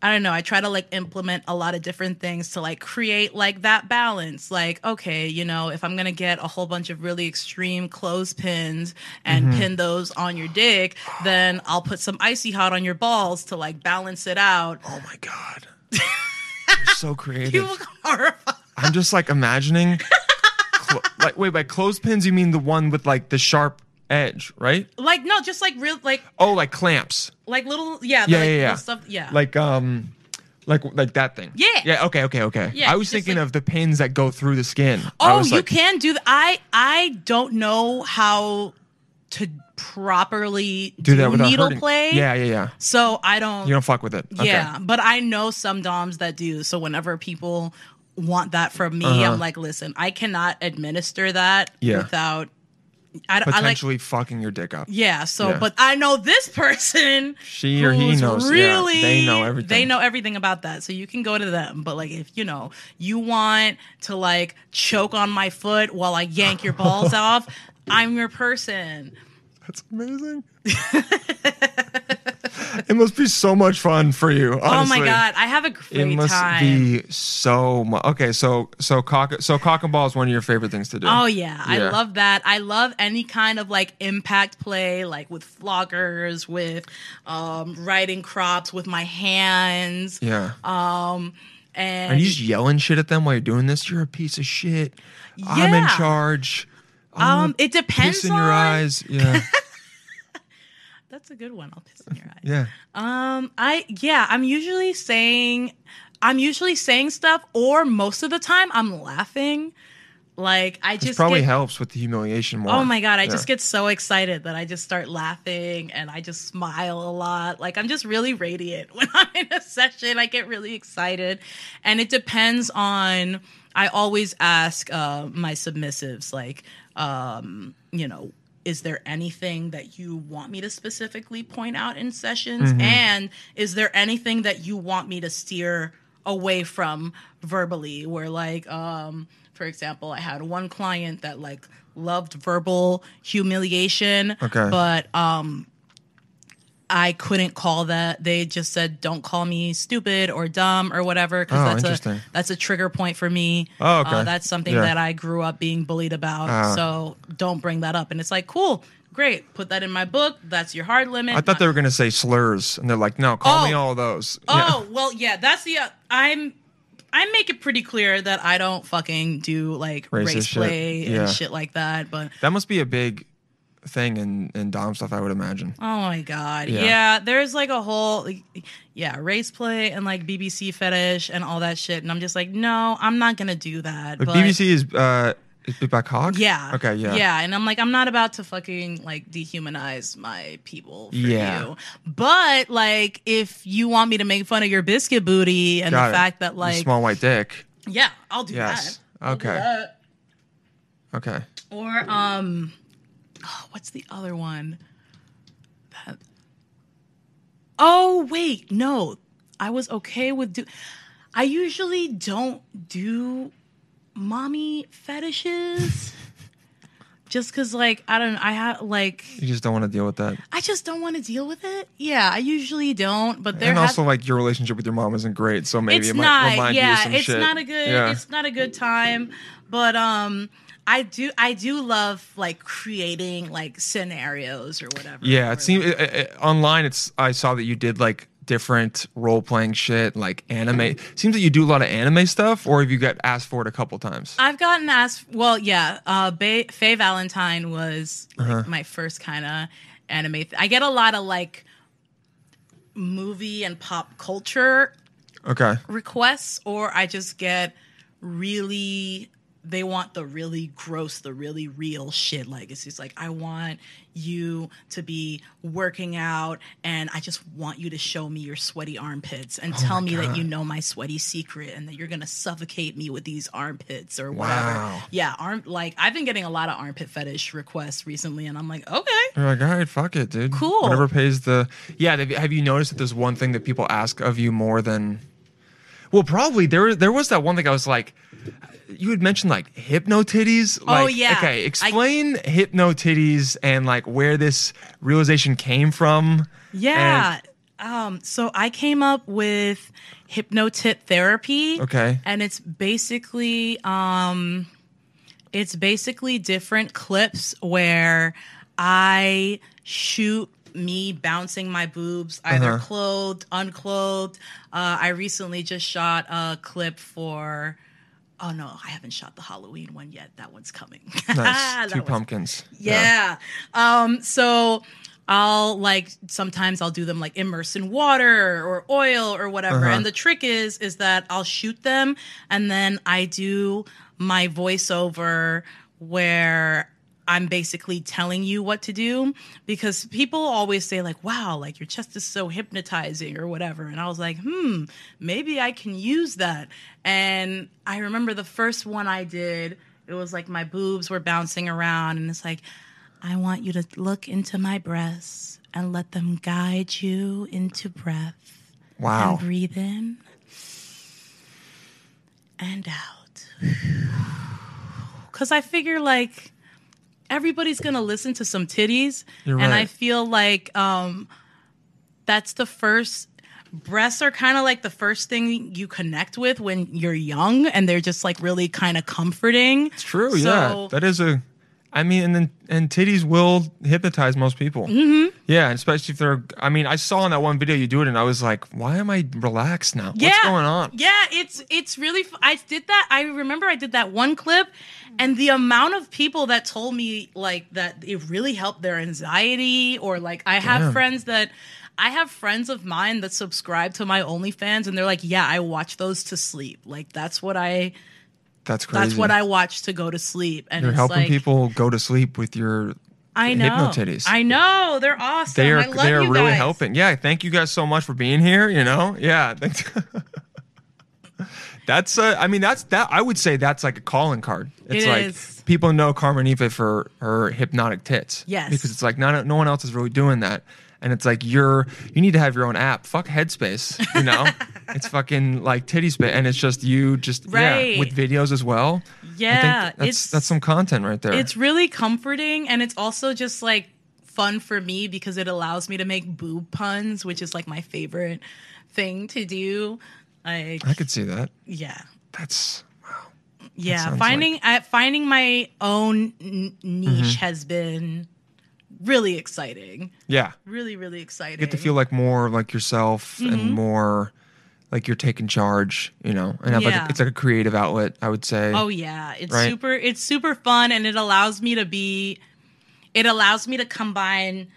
I don't know, I try to like implement a lot of different things to like create like that balance. Like, okay, you know, if I'm gonna get a whole bunch of really extreme clothespins and mm-hmm. pin those on your dick, then I'll put some icy hot on your balls to like balance it out. Oh my God. You're so creative. You look horrified. I'm just like imagining. Cl- like, wait, by clothespins you mean the one with like the sharp edge, right? Like no, just like real, like oh, like clamps, like little, yeah, yeah, like, yeah, yeah. Stuff, yeah, like um, like like that thing. Yeah, yeah. Okay, okay, okay. Yeah, I was thinking like, of the pins that go through the skin. Oh, you like, can do. Th- I I don't know how to properly do, do that without needle hurting. Play. Yeah, yeah, yeah. So I don't. You don't fuck with it. Yeah, okay. But I know some doms that do. So whenever people want that from me, uh-huh. I'm like, listen, I cannot administer that yeah. without I, potentially I like, fucking your dick up. Yeah. So, yeah. But I know this person. She or he knows. Really, yeah, they know everything. They know everything about that. So you can go to them. But like, if you know you want to like choke on my foot while I yank your balls off, I'm your person. That's amazing. It must be so much fun for you, honestly. Oh my god, I have a great time. It must time. be so much. Okay, so so cock so cock and ball is one of your favorite things to do. Oh yeah, yeah, I love that. I love any kind of like impact play, like with floggers, with um, riding crops, with my hands. Yeah. Um, and are you just yelling shit at them while you're doing this? You're a piece of shit. Yeah. I'm in charge. I'm um, it depends. Piss in on... your eyes. Yeah. That's a good one. I'll piss in your eyes. Yeah. Um. I yeah. I'm usually saying, I'm usually saying stuff, or most of the time I'm laughing. Like I just it probably get, helps with the humiliation more. Oh my god! I yeah. just get so excited that I just start laughing and I just smile a lot. Like I'm just really radiant when I'm in a session. I get really excited, and it depends on. I always ask uh, my submissives, like, um, you know. Is there anything that you want me to specifically point out in sessions? Mm-hmm. And is there anything that you want me to steer away from verbally? Where like, um, for example, I had one client that like loved verbal humiliation, okay. but um, I couldn't call that. They just said, don't call me stupid or dumb or whatever. Because oh, that's, a, that's a trigger point for me. Oh, okay. Uh, that's something yeah. that I grew up being bullied about. Uh, so don't bring that up. And it's like, cool, great. Put that in my book. That's your hard limit. I thought Not- they were going to say slurs. And they're like, no, call oh. me all those. Oh, yeah. well, yeah. That's the, uh, I'm, I make it pretty clear that I don't fucking do like Racist race play shit. and yeah. shit like that. But that must be a big thing and and dom stuff, I would imagine. Oh my god, yeah, yeah there's like a whole like, yeah race play and like B B C fetish and all that shit, and I'm just like, no, I'm not gonna do that. Like, but B B C is uh is big back hog, yeah, okay, yeah, yeah, and I'm like, I'm not about to fucking like dehumanize my people for yeah. you. But like, if you want me to make fun of your biscuit booty and Got the it. fact that like the small white dick, yeah, I'll do yes. that. Okay, I'll do that. okay, or um. Oh, what's the other one? That... Oh, wait. No. I was okay with... Do... I usually don't do mommy fetishes. Just because, like, I don't know. I have, like... You just don't want to deal with that. I just don't want to deal with it. Yeah, I usually don't, but there And also, have... like, your relationship with your mom isn't great, so maybe it's it might not, remind yeah, you of some it's shit. It's not a good... Yeah. It's not a good time, but, um... I do, I do love like creating like scenarios or whatever. Yeah, it seems it, it, online. It's I saw that you did like different role playing shit, like anime. It seems that you do a lot of anime stuff, or have you got asked for it a couple times? I've gotten asked. Well, yeah, uh, Bay, Faye Valentine was like, uh-huh. my first kind of anime. Th- I get a lot of like movie and pop culture okay requests, or I just get really. They want the really gross, the really real shit. Like, it's just like, I want you to be working out, and I just want you to show me your sweaty armpits and oh tell me God. that you know my sweaty secret and that you're going to suffocate me with these armpits or whatever. Wow. Yeah, arm like, I've been getting a lot of armpit fetish requests recently, and I'm like, okay. You're like, all right, fuck it, dude. Cool. Whatever pays the... Yeah, have you noticed that there's one thing that people ask of you more than... Well, probably. There, there was that one thing I was like... You had mentioned like hypno titties. Like, oh yeah. Okay, explain I, hypno titties and like where this realization came from. Yeah. And... Um. So I came up with hypnotit therapy. Okay. And it's basically, um, it's basically different clips where I shoot me bouncing my boobs, either uh-huh. clothed, unclothed. Uh, I recently just shot a clip for. Oh, no, I haven't shot the Halloween one yet. That one's coming. Nice. Two pumpkins. Yeah. yeah. Um, so I'll, like, sometimes I'll do them, like, immersed in water or oil or whatever. Uh-huh. And the trick is, is that I'll shoot them, and then I do my voiceover where I'm basically telling you what to do, because people always say, like, wow, like, your chest is so hypnotizing or whatever. And I was like, hmm, maybe I can use that. And I remember the first one I did, it was like my boobs were bouncing around. And it's like, I want you to look into my breasts and let them guide you into breath. Wow. And breathe in and out. Because I figure, like, everybody's going to listen to some titties. You're right. And I feel like um, that's the first... Breasts are kind of like the first thing you connect with when you're young, and they're just like really kind of comforting. It's true, so, yeah. That is a... I mean, and then, and titties will hypnotize most people. Mm-hmm. Yeah, especially if they're... I mean, I saw in that one video you do it, and I was like, why am I relaxed now? Yeah. What's going on? Yeah, it's it's really... I did that. I remember I did that one clip, and the amount of people that told me, like, that it really helped their anxiety, or, like, I have Damn. friends that... I have friends of mine that subscribe to my OnlyFans, and they're like, yeah, I watch those to sleep. Like, that's what I... That's crazy. That's what I watch to go to sleep. And you're it's helping like, people go to sleep with your I know, hypnotitties. I know. They're awesome. They are, I love they are you really guys. helping. Yeah. Thank you guys so much for being here. You know? Yeah. That's, uh, I mean, that's that. I would say that's like a calling card. It's it like is. People know Carmen Ife for her hypnotic tits. Yes. Because it's like not, no one else is really doing that. And it's like, you're, you need to have your own app. Fuck Headspace, you know? It's fucking like titty spit. And it's just you just, right. yeah, with videos as well. Yeah. I think that's, it's, that's some content right there. It's really comforting. And it's also just like fun for me because it allows me to make boob puns, which is like my favorite thing to do. Like, I could see that. Yeah. That's... wow. Yeah. That finding, like... I, finding my own n- niche mm-hmm. has been... really exciting. Yeah. Really, really exciting. You get to feel like more like yourself mm-hmm. and more like you're taking charge, you know, and have yeah. like a, it's like a creative outlet, I would say. Oh yeah. It's right? super, it's super fun. And it allows me to be, it allows me to combine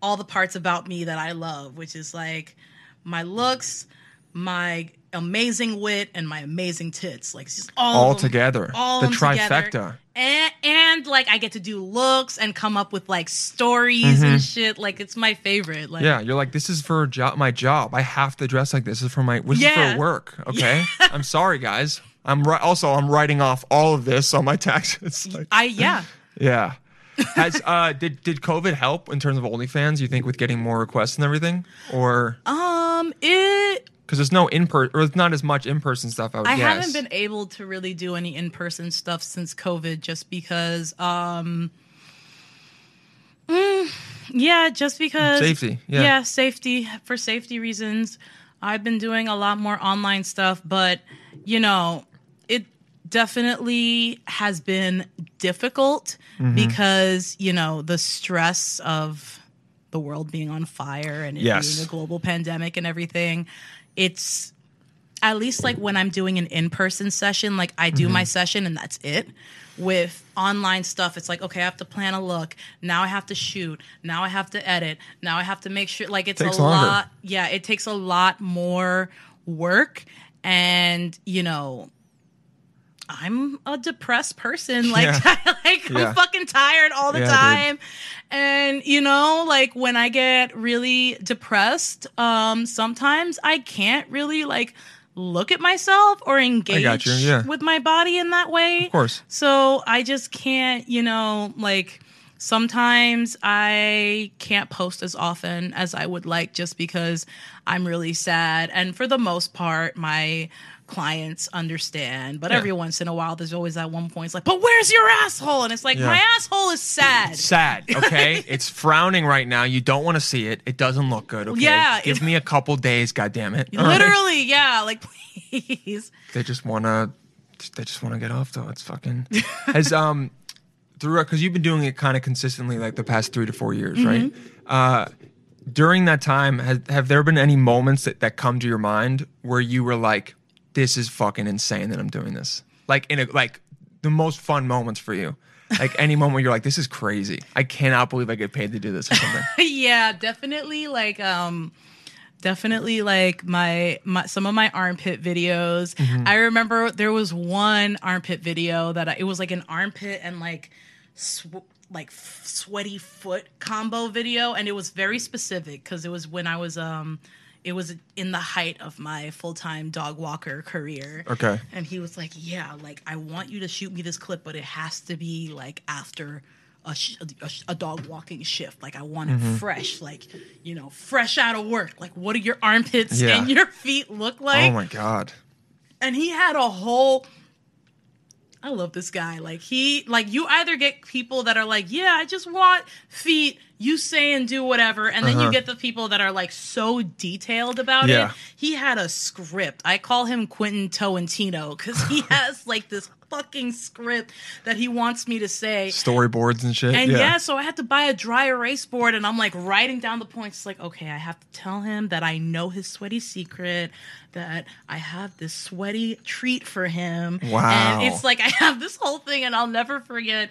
all the parts about me that I love, which is like my looks, my amazing wit, and my amazing tits. Like just all, all of them, together, all the trifecta. Together. And, and like I get to do looks and come up with like stories mm-hmm. and shit. Like it's my favorite. Like, yeah, you're like, this is for job, my job. I have to dress like this. This is for my. This yeah. is for work. Okay, yeah. I'm sorry, guys. I'm ri- also I'm writing off all of this on my taxes. Like, I yeah yeah. Has uh did did COVID help in terms of OnlyFans? You think with getting more requests and everything, or um it. Because there's no in-person, or it's not as much in-person stuff, I would I guess. I haven't been able to really do any in-person stuff since COVID just because, um, mm, yeah, just because. Safety, yeah. Yeah, safety, for safety reasons. I've been doing a lot more online stuff, but, you know, it definitely has been difficult mm-hmm. because, you know, the stress of the world being on fire and it yes. being a global pandemic and everything. It's at least like when I'm doing an in-person session, like I do mm-hmm. my session and that's it. With online stuff, it's like, okay, I have to plan a look. Now I have to shoot. Now I have to edit. Now I have to make sure like it's it a longer. lot. Yeah. It takes a lot more work. And you know, I'm a depressed person. Like, yeah. like I'm yeah. fucking tired all the yeah, time. Dude. And, you know, like when I get really depressed, um, sometimes I can't really like look at myself or engage yeah. with my body in that way. Of course. So I just can't, you know, like sometimes I can't post as often as I would like just because I'm really sad. And for the most part, my clients understand, but yeah. every once in a while there's always that one point it's like, but where's your asshole? And it's like yeah. my asshole is sad sad okay. It's frowning right now. You don't want to see it. It doesn't look good, okay? Yeah, give me a couple days, god damn it. Literally. Yeah, like please. They just want to they just want to get off though. It's fucking as um through because you've been doing it kind of consistently like the past three to four years mm-hmm. right uh during that time has, have there been any moments that, that come to your mind where you were like, this is fucking insane that I'm doing this? like in a, like the most fun moments for you? Like any moment where you're like, this is crazy. I cannot believe I get paid to do this or something. Yeah, definitely. Like, um, definitely like my, my some of my armpit videos. Mm-hmm. I remember there was one armpit video that I, it was like an armpit and like sw- like f- sweaty foot combo video, and it was very specific because it was when I was um. It was in the height of my full-time dog walker career. Okay. And he was like, yeah, like, I want you to shoot me this clip, but it has to be, like, after a sh- a, sh- a dog walking shift. Like, I want mm-hmm. it fresh. Like, you know, fresh out of work. Like, what do your armpits yeah. and your feet look like? Oh, my God. And he had a whole... I love this guy. Like, he, like, you either get people that are like, yeah, I just want feet, you say and do whatever. And then uh-huh. you get the people that are like so detailed about yeah. it. He had a script. I call him Quentin Tarantino because he has like this fucking script that he wants me to say. Storyboards and shit. And yeah. yeah, so I had to buy a dry erase board and I'm like writing down the points. It's like, okay, I have to tell him that I know his sweaty secret, that I have this sweaty treat for him. Wow. And it's like I have this whole thing and I'll never forget.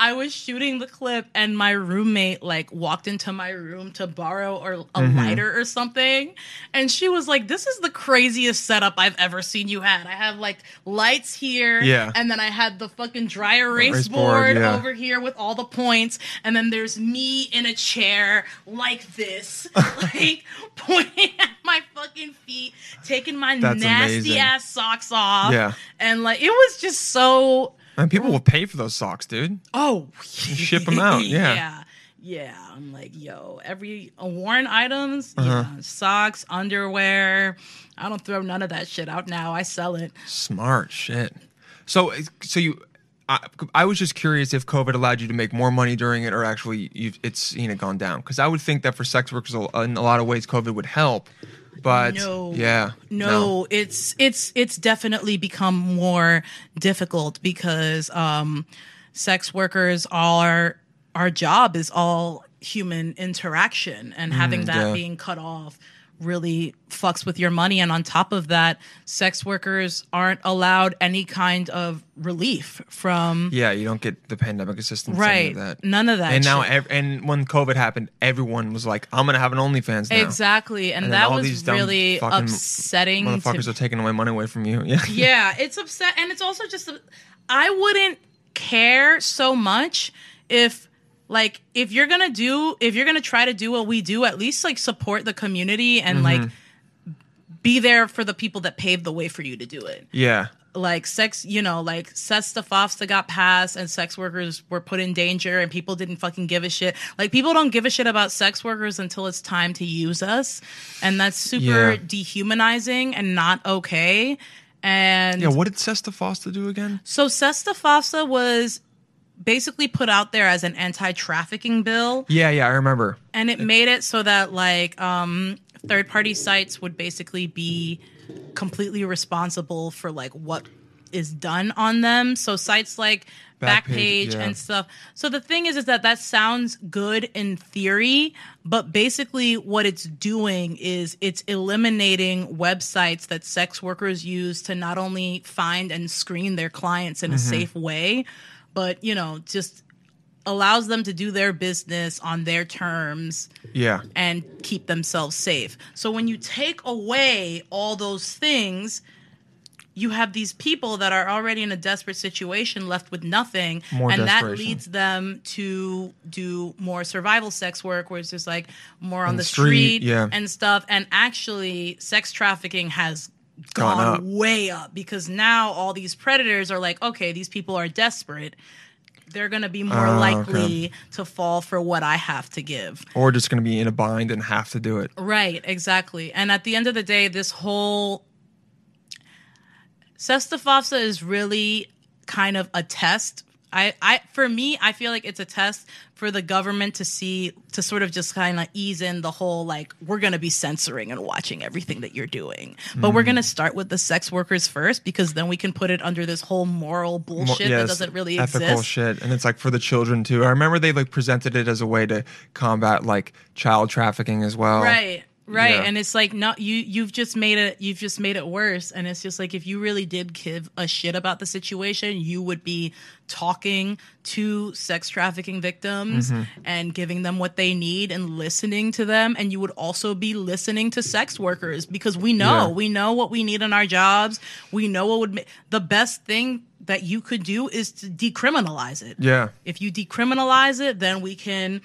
I was shooting the clip and my roommate like walked into my room to borrow or a mm-hmm. lighter or something. And she was like, this is the craziest setup I've ever seen you had. I have like lights here. Yeah. And then I had the fucking dry erase, erase board, board yeah. over here with all the points. And then there's me in a chair like this, like pointing at my fucking feet, taking my That's nasty amazing. ass socks off. Yeah. And like, it was just so... And people will pay for those socks, dude. Oh. Ship them out, yeah. Yeah, yeah. I'm like, yo, every uh, worn items, uh-huh. yeah, socks, underwear. I don't throw none of that shit out now. I sell it. Smart shit. So so you, I, I was just curious if COVID allowed you to make more money during it or actually you've, it's you know gone down. Because I would think that for sex workers, in a lot of ways, COVID would help. But no, yeah, no, no, it's it's it's definitely become more difficult because um, sex workers are our job is all human interaction and having mm, that yeah. being cut off really fucks with your money. And on top of that, sex workers aren't allowed any kind of relief from. Yeah, you don't get the pandemic assistance. Right. None of that. None of that and shit. now, ev- and when COVID happened, everyone was like, I'm going to have an OnlyFans now. Exactly. And, and that was really upsetting. Motherfuckers to... are taking away money away from you. Yeah. Yeah, it's upset. And it's also just, I wouldn't care so much if. Like, if you're gonna do, if you're gonna try to do what we do, at least, like, support the community and, mm-hmm. like, be there for the people that paved the way for you to do it. Yeah. Like, sex, you know, like, SESTA-FOSTA got passed and sex workers were put in danger and people didn't fucking give a shit. Like, people don't give a shit about sex workers until it's time to use us. And that's super yeah. dehumanizing and not okay. And... Yeah, what did SESTA-FOSTA do again? So, SESTA-FOSTA was... basically put out there as an anti-trafficking bill. Yeah, yeah, I remember. And it made it so that like um, third-party sites would basically be completely responsible for like what is done on them. So sites like Backpage, Backpage yeah. and stuff. So the thing is, is that that sounds good in theory, but basically what it's doing is it's eliminating websites that sex workers use to not only find and screen their clients in mm-hmm. a safe way, but, you know, just allows them to do their business on their terms yeah. and keep themselves safe. So when you take away all those things, you have these people that are already in a desperate situation left with nothing. More and that leads them to do more survival sex work where it's just like more on, on the street, street yeah. and stuff. And actually, sex trafficking has Gone, gone up. way up because now all these predators are like, okay, these people are desperate. They're going to be more uh, likely okay. to fall for what I have to give. Or just going to be in a bind and have to do it. Right, exactly. And at the end of the day, this whole... SESTA-FOSTA is really kind of a test. I, I, for me, I feel like it's a test for the government to see, to sort of just kind of ease in the whole, like, we're going to be censoring and watching everything that you're doing. But mm. we're going to start with the sex workers first because then we can put it under this whole moral bullshit Mo- yes, that doesn't really ethical exist. Shit. And it's, like, for the children, too. I remember they, like, presented it as a way to combat, like, child trafficking as well. Right. Right. Yeah. And it's like, not you, you've just made it, you've just made it worse. And it's just like, if you really did give a shit about the situation, you would be talking to sex trafficking victims mm-hmm. and giving them what they need and listening to them. And you would also be listening to sex workers, because we know, yeah. we know what we need in our jobs. We know what would, ma- the best thing that you could do is to decriminalize it. Yeah. If you decriminalize it, then we can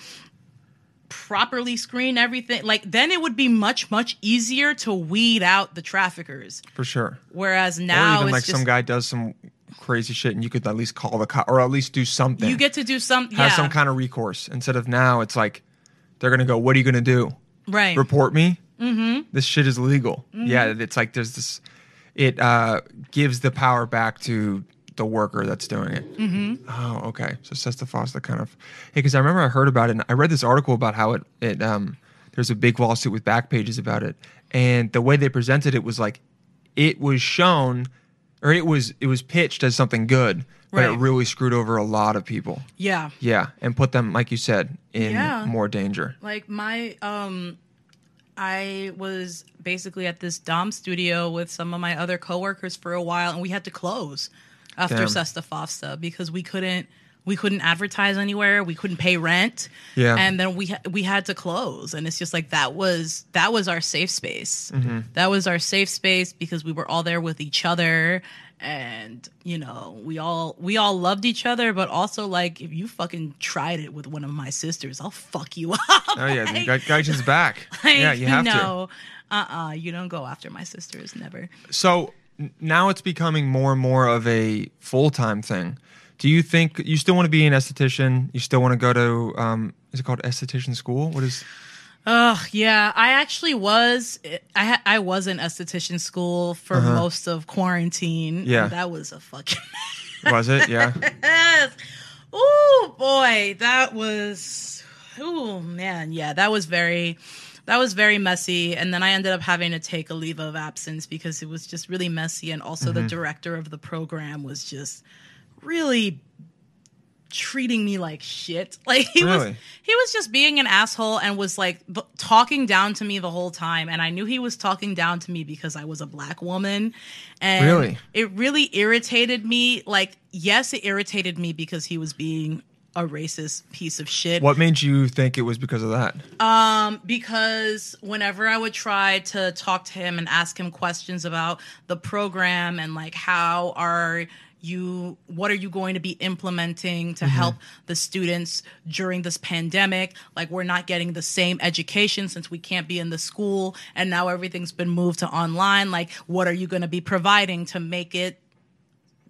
properly screen everything. Like, then it would be much much easier to weed out the traffickers, for sure. Whereas now, or even it's like just, some guy does some crazy shit and you could at least call the cop, or at least do something. You get to do something, have yeah. some kind of recourse, instead of now it's like they're gonna go, what are you gonna do? Right, report me? Mm-hmm. This shit is illegal. Mm-hmm. Yeah, it's like there's this, it uh gives the power back to the worker that's doing it. Mm-hmm. Oh, okay. So SESTA-FOSTA kind of, hey, because I remember I heard about it, and I read this article about how it, it um, there's a big lawsuit with Backpage about it, and the way they presented it was like, it was shown, or it was it was pitched as something good, but right. it really screwed over a lot of people. Yeah. Yeah, and put them, like you said, in yeah. more danger. Like my, um, I was basically at this Dom studio with some of my other coworkers for a while, and we had to close after SESTA-FOSTA, because we couldn't we couldn't advertise anywhere, we couldn't pay rent, yeah. and then we ha- we had to close, and it's just like that was that was our safe space. Mm-hmm. That was our safe space because we were all there with each other, and you know we all we all loved each other, but also like, if you fucking tried it with one of my sisters, I'll fuck you up. Oh yeah, like, that guy just back. Like, yeah, you have no, to. Uh uh-uh, uh, you don't go after my sisters, never. So. Now it's becoming more and more of a full-time thing. Do you think you still want to be an esthetician? You still want to go to, um, is it called esthetician school? What is? Oh, yeah. I actually was, I I was in esthetician school for uh-huh. most of quarantine. Yeah. That was a fucking Was it? Yeah. Yes. Oh, boy. That was, oh, man. Yeah, that was very... That was very messy, and then I ended up having to take a leave of absence because it was just really messy, and also mm-hmm. the director of the program was just really treating me like shit. Like he really? was he was just being an asshole, and was like b- talking down to me the whole time, and I knew he was talking down to me because I was a black woman. And really? It really irritated me. Like, yes, it irritated me because he was being a racist piece of shit. What made you think it was because of that? Um, because whenever I would try to talk to him and ask him questions about the program and like, how are you, what are you going to be implementing to mm-hmm. help the students during this pandemic? Like, we're not getting the same education since we can't be in the school, and now everything's been moved to online. Like, what are you going to be providing to make it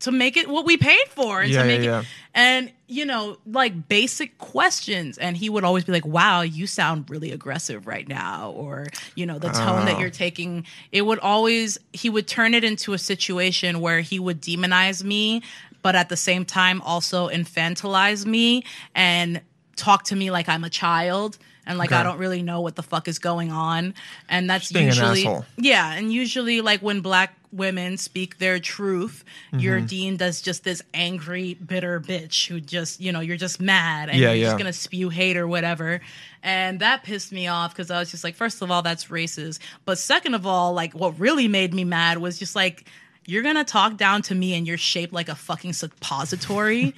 to make it what we paid for, and yeah, to make yeah, yeah. it, and you know, like basic questions. And he would always be like, wow, you sound really aggressive right now. Or, you know, the tone oh. that you're taking, it would always, he would turn it into a situation where he would demonize me, but at the same time also infantilize me and talk to me like I'm a child. And like, okay. I don't really know what the fuck is going on. And that's being usually, an asshole. Yeah. And usually like when black women speak their truth, mm-hmm. you're deemed as just this angry, bitter bitch who just, you know, you're just mad and yeah, you're yeah. just going to spew hate or whatever. And that pissed me off because I was just like, first of all, that's racist. But second of all, like what really made me mad was just like, you're going to talk down to me and you're shaped like a fucking suppository.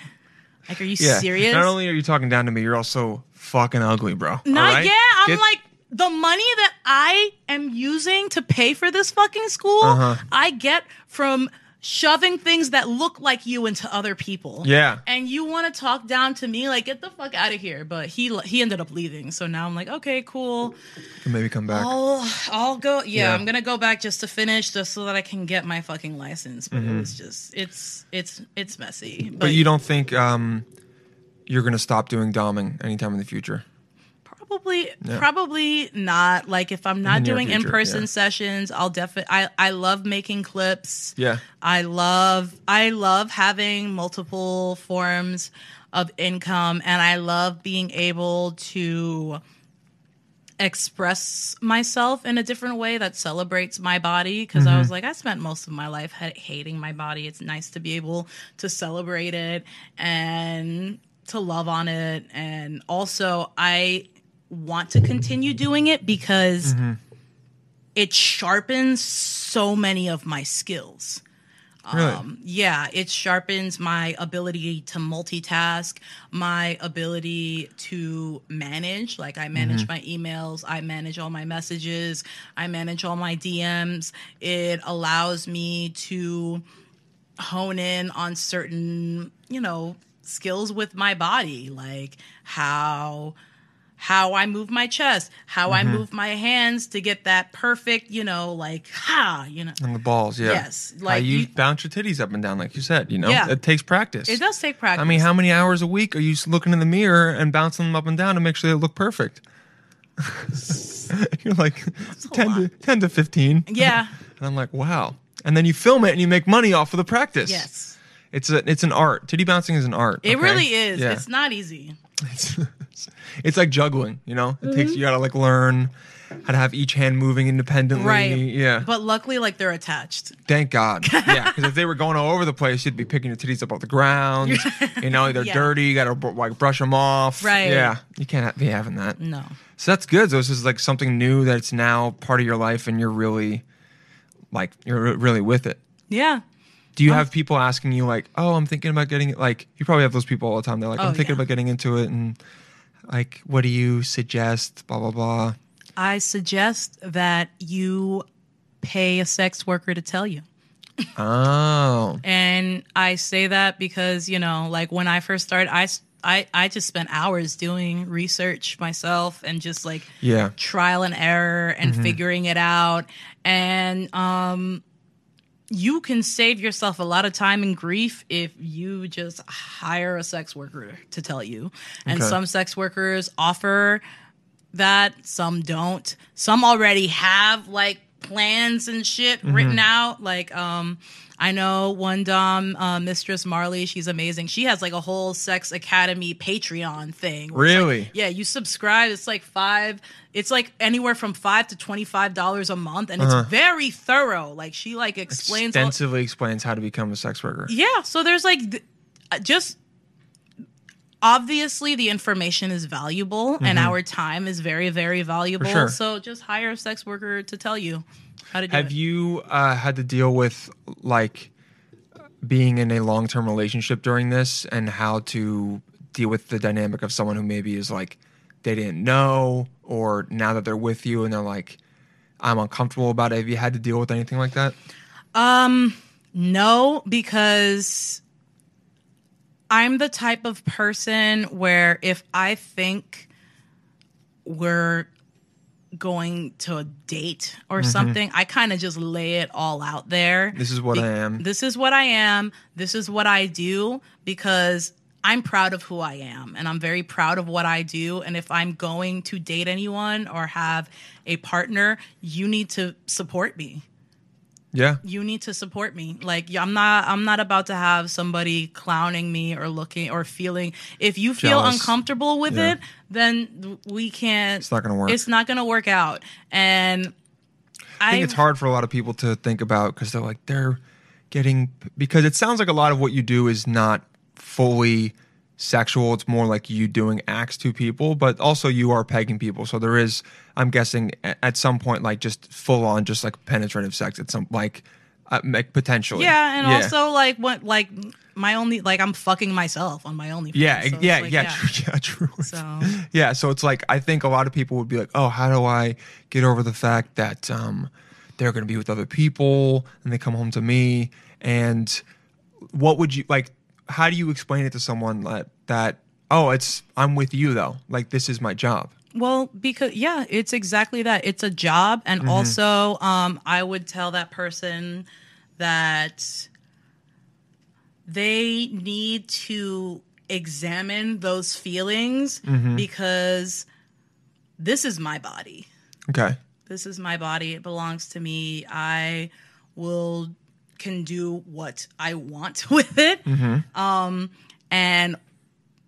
Like, are you yeah. serious? Not only are you talking down to me, you're also fucking ugly, bro. Not right? yeah. I'm Get- like, the money that I am using to pay for this fucking school, uh-huh. I get from shoving things that look like you into other people. Yeah. And you want to talk down to me? Like, get the fuck out of here. But he he ended up leaving. So now I'm like, okay, cool. Can maybe come back. I'll, I'll go. Yeah, yeah. I'm going to go back just to finish, just so that I can get my fucking license. But mm-hmm. it was just, it's, it's, it's messy. But, but you don't think um, you're going to stop doing doming anytime in the future? Probably, yeah. probably not. Like, if I'm not in doing future, in-person yeah. sessions, I'll definitely. I I love making clips. Yeah, I love I love having multiple forms of income, and I love being able to express myself in a different way that celebrates my body, because mm-hmm. I was like, I spent most of my life hating my body. It's nice to be able to celebrate it and to love on it, and also I want to continue doing it because mm-hmm. it sharpens so many of my skills. Really? Um, yeah, it sharpens my ability to multitask, my ability to manage. Like, I manage mm-hmm. my emails, I manage all my messages, I manage all my D Ms. It allows me to hone in on certain, you know, skills with my body, like how how I move my chest, how mm-hmm. I move my hands to get that perfect, you know, like, ha, you know. And the balls, yeah. Yes. Like, how you, you bounce your titties up and down, like you said, you know. Yeah. It takes practice. It does take practice. I mean, how many hours a week are you looking in the mirror and bouncing them up and down to make sure they look perfect? You're like ten to, ten to fifteen. Yeah. And I'm like, wow. And then you film it and you make money off of the practice. Yes. It's a, it's an art. Titty bouncing is an art. It okay? really is. Yeah. It's not easy. It's, it's like juggling, you know? It mm-hmm. takes, you gotta like learn how to have each hand moving independently. Right. Yeah. But luckily, like, they're attached. Thank God. Yeah. Because if they were going all over the place, you'd be picking your titties up off the ground. You know, they're yeah. dirty. You gotta like brush them off. Right. Yeah. You can't be having that. No. So that's good. So this is like something new that's now part of your life and you're really like, you're really with it. Yeah. Do you have people asking you like, oh, I'm thinking about getting it? Like, you probably have those people all the time. They're like, oh, I'm thinking yeah. about getting into it. And like, what do you suggest? Blah, blah, blah. I suggest that you pay a sex worker to tell you. Oh. And I say that because, you know, like when I first started, I, I, I just spent hours doing research myself and just like yeah. trial and error and mm-hmm. figuring it out. And, um, you can save yourself a lot of time and grief if you just hire a sex worker to tell you. And okay. some sex workers offer that, some don't. Some already have like plans and shit mm-hmm. written out. Like, um, I know one dom, uh, Mistress Marley, she's amazing. She has like a whole Sex Academy Patreon thing. Really? Like, yeah, you subscribe. It's like five. It's like anywhere from five to twenty-five dollars a month, and uh-huh. it's very thorough. Like she like explains extensively all- explains how to become a sex worker. Yeah. So there's like th- just obviously the information is valuable, mm-hmm. and our time is very, very valuable. For sure. So just hire a sex worker to tell you. Have it. you uh, had to deal with like being in a long-term relationship during this, and how to deal with the dynamic of someone who maybe is like they didn't know, or now that they're with you and they're like, I'm uncomfortable about it? Have you had to deal with anything like that? Um, no, because I'm the type of person where if I think we're going to a date or mm-hmm. something, I kind of just lay it all out there. This is what Be- I am. This is what I am. This is what I do, because I'm proud of who I am and I'm very proud of what I do. And if I'm going to date anyone or have a partner, you need to support me. Yeah. You need to support me. Like, I'm not I'm not about to have somebody clowning me or looking or feeling. If you feel Jealous. uncomfortable with yeah. it, then we can't. It's not going to work. It's not going to work out. And I think I've, it's hard for a lot of people to think about, because they're like, they're getting, because it sounds like a lot of what you do is not fully sexual. It's more like you doing acts to people, but also you are pegging people. So there is, I'm guessing, at some point, like just full on, just like penetrative sex at some, like, uh, like potentially. Yeah, and yeah. also like what, like my only, like I'm fucking myself on my OnlyFans. Yeah, so yeah, like, yeah, yeah, true, yeah, true. So yeah, so it's like I think a lot of people would be like, oh, how do I get over the fact that um they're going to be with other people and they come home to me? And what would you like? How do you explain it to someone that, that, oh, it's, I'm with you though. Like, this is my job. Well, because, yeah, it's exactly that. It's a job. And mm-hmm. also, um, I would tell that person that they need to examine those feelings, mm-hmm. because this is my body. Okay. This is my body. It belongs to me. I will can do what I want with it. Mm-hmm. Um, and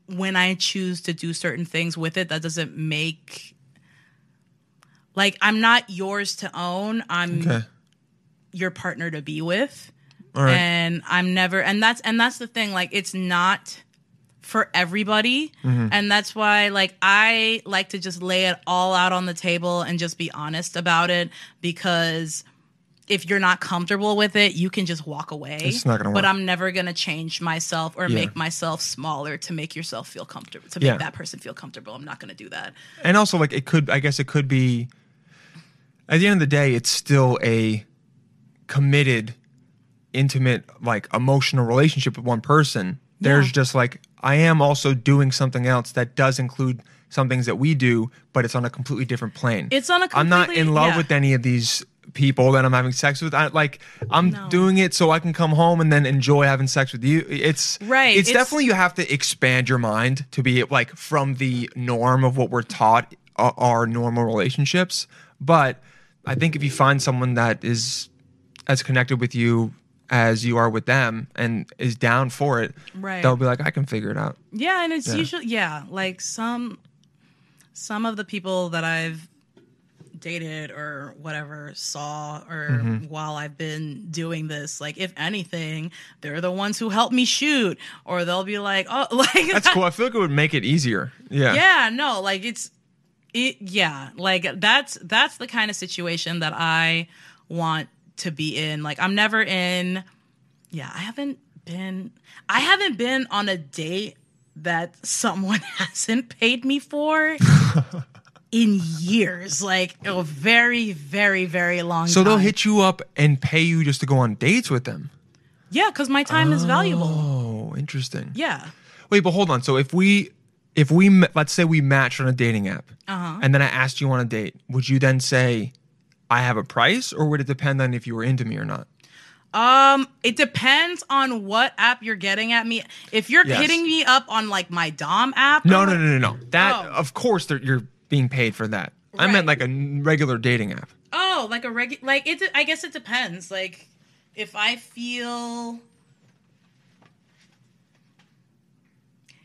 when I choose to do certain things with it, that doesn't make, like, I'm not yours to own. I'm okay. your partner to be with. All right. And I'm never, and that's, and that's the thing. Like, it's not for everybody. Mm-hmm. And that's why, like, I like to just lay it all out on the table and just be honest about it, because if you're not comfortable with it, you can just walk away. It's not gonna work. But I'm never going to change myself or yeah. make myself smaller to make yourself feel comfortable, to yeah. make that person feel comfortable. I'm not going to do that. And also, like, it could, I guess it could be, at the end of the day, it's still a committed, intimate, like, emotional relationship with one person. There's yeah. just like, I am also doing something else that does include some things that we do, but it's on a completely different plane. It's on a completely, I'm not in love yeah. with any of these people that I'm having sex with. I, like, I'm no. doing it so I can come home and then enjoy having sex with you. It's right. It's, it's definitely, you have to expand your mind to be like from the norm of what we're taught are, are normal relationships. But I think if you find someone that is as connected with you as you are with them and is down for it, right. they'll be like, I can figure it out. Yeah, and it's yeah. usually, yeah, like some some of the people that I've dated or whatever, saw or mm-hmm. while I've been doing this, like, if anything, they're the ones who help me shoot, or they'll be like, oh, like that's cool. I feel like it would make it easier. Yeah. Yeah, no, like it's it yeah, like that's that's the kind of situation that I want to be in. Like, I'm never in yeah, I haven't been I haven't been on a date that someone hasn't paid me for. In years, like a very, very, very long so time. So they'll hit you up and pay you just to go on dates with them? Yeah, because my time oh, is valuable. Oh, interesting. Yeah. Wait, but hold on. So if we, if we, let's say we matched on a dating app, uh-huh. and then I asked you on a date, would you then say, I have a price, or would it depend on if you were into me or not? Um, it depends on what app you're getting at me. If you're yes. hitting me up on like my Dom app. No, no, no, no, no. That, oh. of course, you're being paid for that. Right. I meant like a regular dating app. Oh, like a regular, like it. I guess it depends. Like if I feel,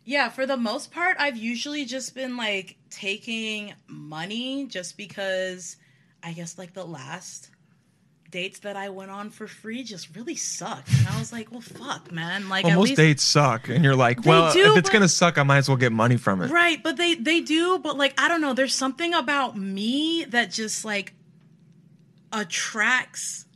yeah, for the most part, I've usually just been like taking money, just because I guess like the last dates that I went on for free just really sucked. And I was like, well, fuck, man. Like, well, at most least dates suck. And you're like, well, do, if it's going to suck, I might as well get money from it. Right. But they, they do. But like, I don't know. There's something about me that just like attracts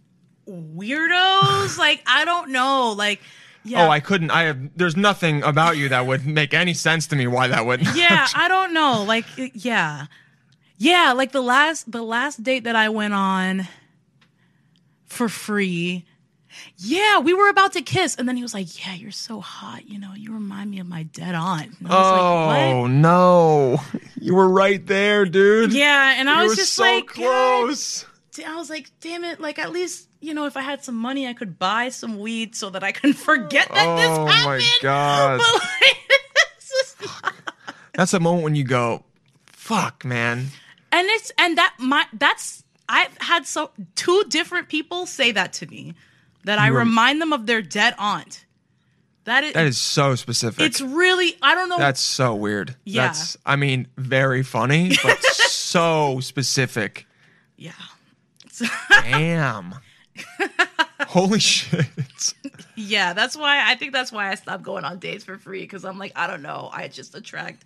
weirdos. Like, I don't know. Like, yeah. Oh, I couldn't. I have, there's nothing about you that would make any sense to me why that wouldn't. Yeah. I don't know. Like, yeah. Yeah. Like the last, the last date that I went on for free, yeah, we were about to kiss, and then he was like, yeah, you're so hot, you know, you remind me of my dead aunt. And I was oh like, no, you were right there, dude. Yeah, and you I was just so like close. I was like, damn it, like at least, you know, if I had some money, I could buy some weed so that I can forget that oh, this happened. Oh my god, but like, this is not... That's a moment when you go, fuck, man. And it's and that my that's. I've had so two different people say that to me, that I remind them of their dead aunt. That is, that is so specific. It's really, I don't know. That's so weird. Yeah. That's, I mean, very funny, but so specific. Yeah. Damn. Holy shit. Yeah, that's why, I think that's why I stopped going on dates for free, because I'm like, I don't know. I just attract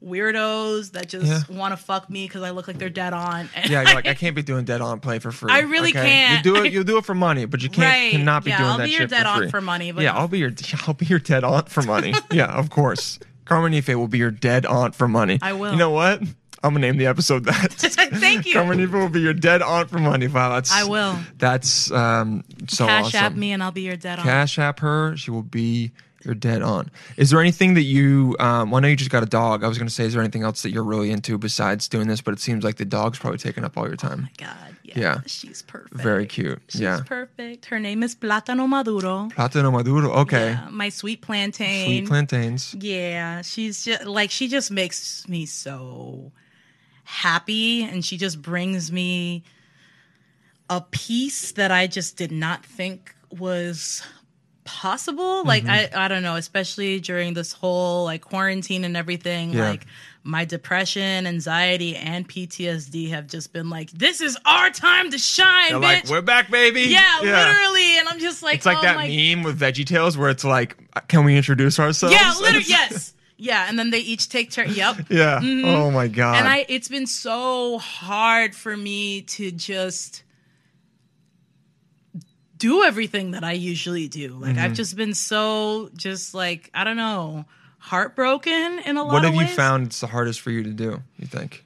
weirdos that just yeah. want to fuck me because I look like they're dead on. And yeah, you're like, I, I can't be doing dead on play for free. I really okay? can't. You do it. You'll do it for money, but you can't right. cannot be yeah, doing I'll that be shit for free. I'll be your dead on for money. But yeah, I'll be your I'll be your dead aunt for money. Yeah, of course. Carmen Ife will be your dead aunt for money. I will. You know what? I'm gonna name the episode that. Thank you. Carmen Ife will be your dead aunt for money. Wow, that's I will. That's um so Cash awesome. App me and I'll be your dead aunt. Cash app her. She will be. You're dead on. Is there anything that you, um, well, I know you just got a dog. I was going to say, is there anything else that you're really into besides doing this? But it seems like the dog's probably taking up all your time. Oh my God. Yeah. yeah. She's perfect. Very cute. She's yeah. perfect. Her name is Platano Maduro. Platano Maduro. Okay. Yeah, my sweet plantain. Sweet plantains. Yeah. She's just like, she just makes me so happy. And she just brings me a peace that I just did not think was possible. Like, mm-hmm. I, I don't know, especially during this whole like quarantine and everything, yeah. like my depression, anxiety, and P T S D have just been like, this is our time to shine, They're bitch. Like, we're back, baby. Yeah, yeah, literally. And I'm just like, it's like oh, that my... meme with VeggieTales where it's like, can we introduce ourselves? Yeah, literally, yes. Yeah, and then they each take turns. Yep. Yeah. Mm-hmm. Oh, my God. And I, it's been so hard for me to just do everything that I usually do. Like, mm-hmm. I've just been so just like, I don't know, heartbroken in a lot of ways. What have you found it's the hardest for you to do, you think?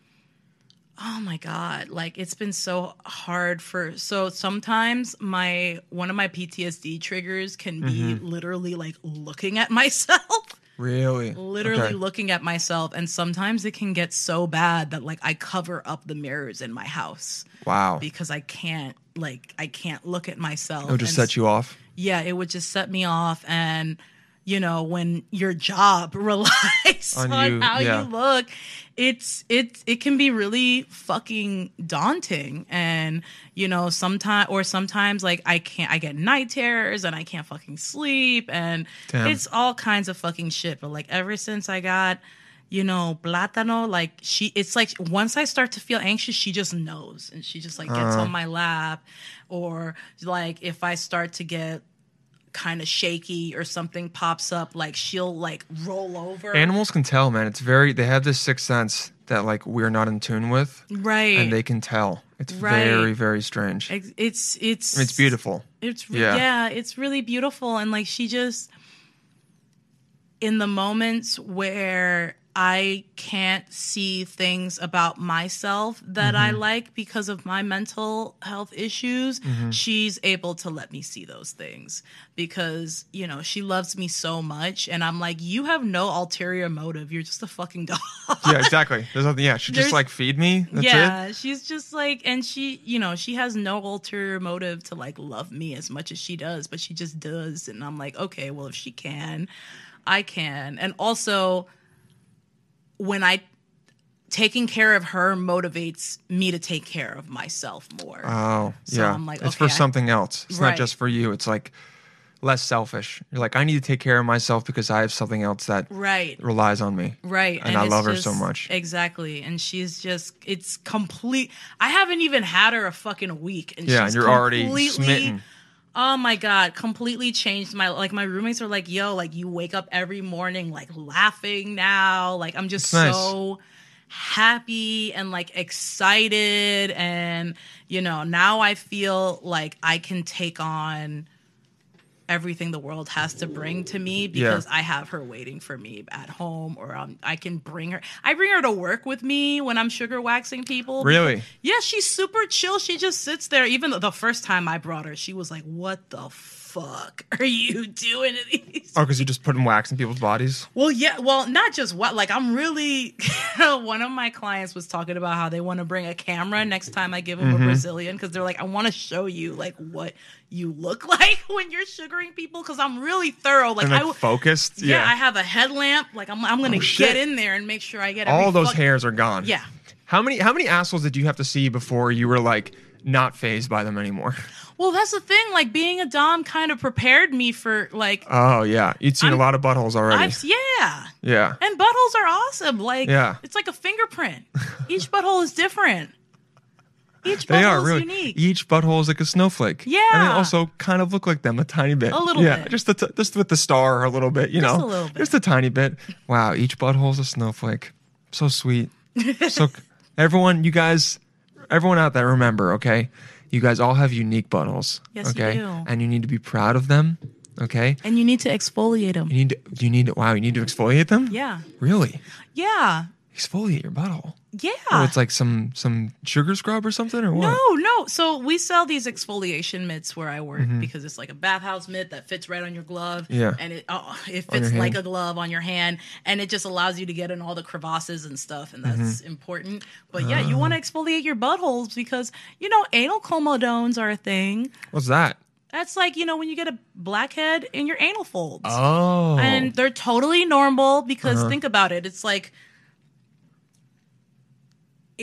Oh, my God. Like, it's been so hard for... So sometimes my one of my P T S D triggers can be mm-hmm. literally, like, looking at myself. Really? Literally okay. looking at myself. And sometimes it can get so bad that, like, I cover up the mirrors in my house. Wow. Because I can't, like, I can't look at myself. It would just and, set you off? Yeah, it would just set me off. And, you know, when your job relies on, on you, how yeah. you look, it's it's it can be really fucking daunting. And, you know, sometimes or sometimes like I can't I get night terrors and I can't fucking sleep and Damn. It's all kinds of fucking shit. But like ever since I got, you know, Platano, like she it's like once I start to feel anxious, she just knows and she just like gets uh. on my lap. Or like if I start to get kind of shaky or something pops up, like she'll like roll over. Animals can tell, man. It's very they have this sixth sense that like we're not in tune with, right? And they can tell. It's right. very very strange. It's it's I mean, it's beautiful. It's yeah. yeah, it's really beautiful. And like she just in the moments where I can't see things about myself that mm-hmm. I like because of my mental health issues. Mm-hmm. She's able to let me see those things because, you know, she loves me so much. And I'm like, you have no ulterior motive. You're just a fucking dog. Yeah, exactly. There's nothing. Yeah. She just like feed me. That's yeah. It. She's just like, and she, you know, she has no ulterior motive to like love me as much as she does, but she just does. And I'm like, okay, well, if she can, I can. And also, when I taking care of her motivates me to take care of myself more. Oh, so yeah. I'm like, okay, it's for I, something else. It's right. not just for you. It's like less selfish. You're like, I need to take care of myself because I have something else that right. relies on me. Right. And, and I love just, her so much. Exactly. And she's just, it's complete. I haven't even had her a fucking week. And yeah, she's you're already smitten. Oh, my God, completely changed my, like, my roommates are like, yo, like, you wake up every morning, like, laughing now. Like, I'm just That's so nice. Happy and, like, excited. And, you know, now I feel like I can take on everything the world has to bring to me because yeah. I have her waiting for me at home, or um, I can bring her. I bring her to work with me when I'm sugar waxing people. Really? Yeah, she's super chill. She just sits there. Even the first time I brought her, she was like, "What the fuck are you doing to these?" Oh, because you just putting wax in people's bodies? Well, yeah. Well, not just what. Like, I'm really. One of my clients was talking about how they want to bring a camera next time I give them mm-hmm. a Brazilian because they're like, "I want to show you like what you look like when you're sugaring people," because I'm really thorough. Like, and, like I, focused. Yeah, yeah, I have a headlamp. Like I'm, I'm gonna oh, get in there and make sure I get every all those fuck- hairs are gone. Yeah. How many, how many assholes did you have to see before you were like not phased by them anymore? Well, that's the thing. Like being a dom kind of prepared me for like. Oh yeah, you'd seen I'm, a lot of buttholes already. I've, yeah. Yeah. And buttholes are awesome. Like yeah. it's like a fingerprint. Each butthole is different. Each butthole they are, is really. Unique. Each butthole is like a snowflake. Yeah. And they also kind of look like them a tiny bit. A little yeah, bit. Yeah, just, t- just with the star a little bit, you just know. Just a little bit. Just a tiny bit. Wow, each butthole is a snowflake. So sweet. So everyone, you guys, everyone out there, remember, okay? You guys all have unique buttholes. Yes, okay? You do. And you need to be proud of them, okay? And you need to exfoliate them. You need to, you need to, wow, you need to exfoliate them? Yeah. Really? Yeah. Exfoliate your butthole. Yeah. Oh, it's like some some sugar scrub or something or what? No, no. So we sell these exfoliation mitts where I work mm-hmm. because it's like a bathhouse mitt that fits right on your glove. Yeah. And it oh, it fits like a glove on your hand. And it just allows you to get in all the crevasses and stuff. And that's mm-hmm. important. But yeah, uh, you want to exfoliate your buttholes because, you know, anal comedones are a thing. What's that? That's like, you know, when you get a blackhead in your anal folds. Oh. And they're totally normal because uh-huh. think about it. It's like...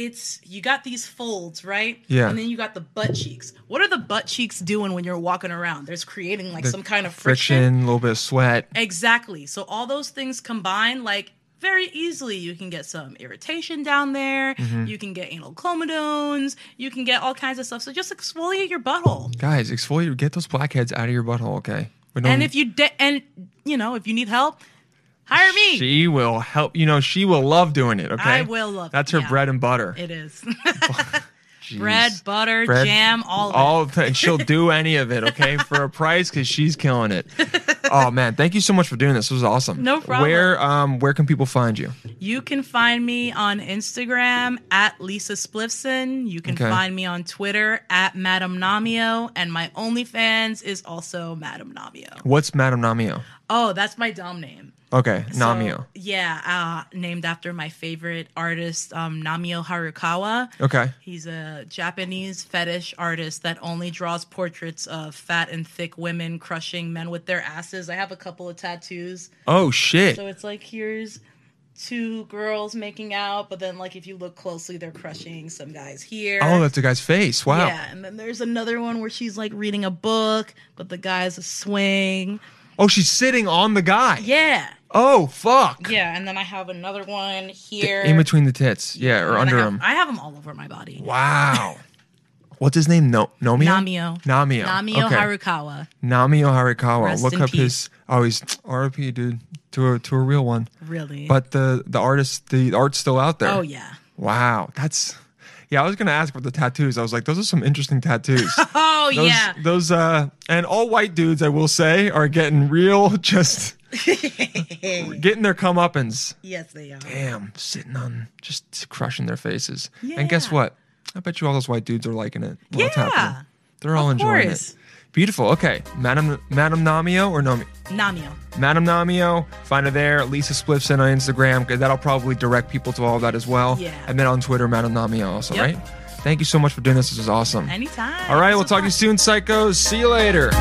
it's, you got these folds, right? Yeah. And then you got the butt cheeks. What are the butt cheeks doing when you're walking around? There's creating like the some kind of friction. Friction, a little bit of sweat. Exactly. So all those things combined, like, very easily you can get some irritation down there. Mm-hmm. You can get anal comedones. You can get all kinds of stuff. So just exfoliate your butthole. Guys, exfoliate. Get those blackheads out of your butthole, okay? We don't and if you, de- and you know, if you need help, hire me. She will help. You know, she will love doing it, okay? I will love it. That's her yeah. bread and butter. It is. bread, butter, bread, jam, all, all of it. All th- she'll do any of it, okay, for a price because she's killing it. Oh, man. Thank you so much for doing this. This was awesome. No problem. Where, um, where can people find you? You can find me on Instagram at Lisa Spliffson. You can okay. find me on Twitter at Madame Namio. And my OnlyFans is also Madame Namio. What's Madame Namio? Oh, that's my dom name. Okay, Namio. So, yeah, uh, named after my favorite artist, um, Namio Harukawa. Okay. He's a Japanese fetish artist that only draws portraits of fat and thick women crushing men with their asses. I have a couple of tattoos. Oh, shit. So it's like, here's two girls making out, but then, like, if you look closely, they're crushing some guy's here. Oh, that's a guy's face. Wow. Yeah, and then there's another one where she's, like, reading a book, but the guy's a swing. Oh, she's sitting on the guy. Yeah. Oh, fuck. Yeah, and then I have another one here. In between the tits. Yeah, or under I have, them. I have them all over my body. Wow. What's his name? No, Namio? Namio. Namio. Namio okay. Harukawa. Namio Harukawa. Rest Look up peace. His... Oh, he's R I P, dude. To a, to a real one. Really? But the, the artist, the art's still out there. Oh, yeah. Wow. That's... Yeah, I was going to ask about the tattoos. I was like, those are some interesting tattoos. Oh, those, yeah. Those, uh, and all white dudes, I will say, are getting real, just getting their comeuppance. Yes, they are. Damn, sitting on, just crushing their faces. Yeah. And guess what? I bet you all those white dudes are liking it. Well, yeah. They're all of enjoying course. It. Beautiful. Okay. Madam Madam Namio or Namio? Namio. Madam Namio. Find her there. Lisa Spliffson on Instagram. That'll probably direct people to all of that as well. Yeah. And then on Twitter, Madam Namio also, yep. right? Thank you so much for doing this. This was awesome. Anytime. All right. We'll talk to you soon, psychos. See you later.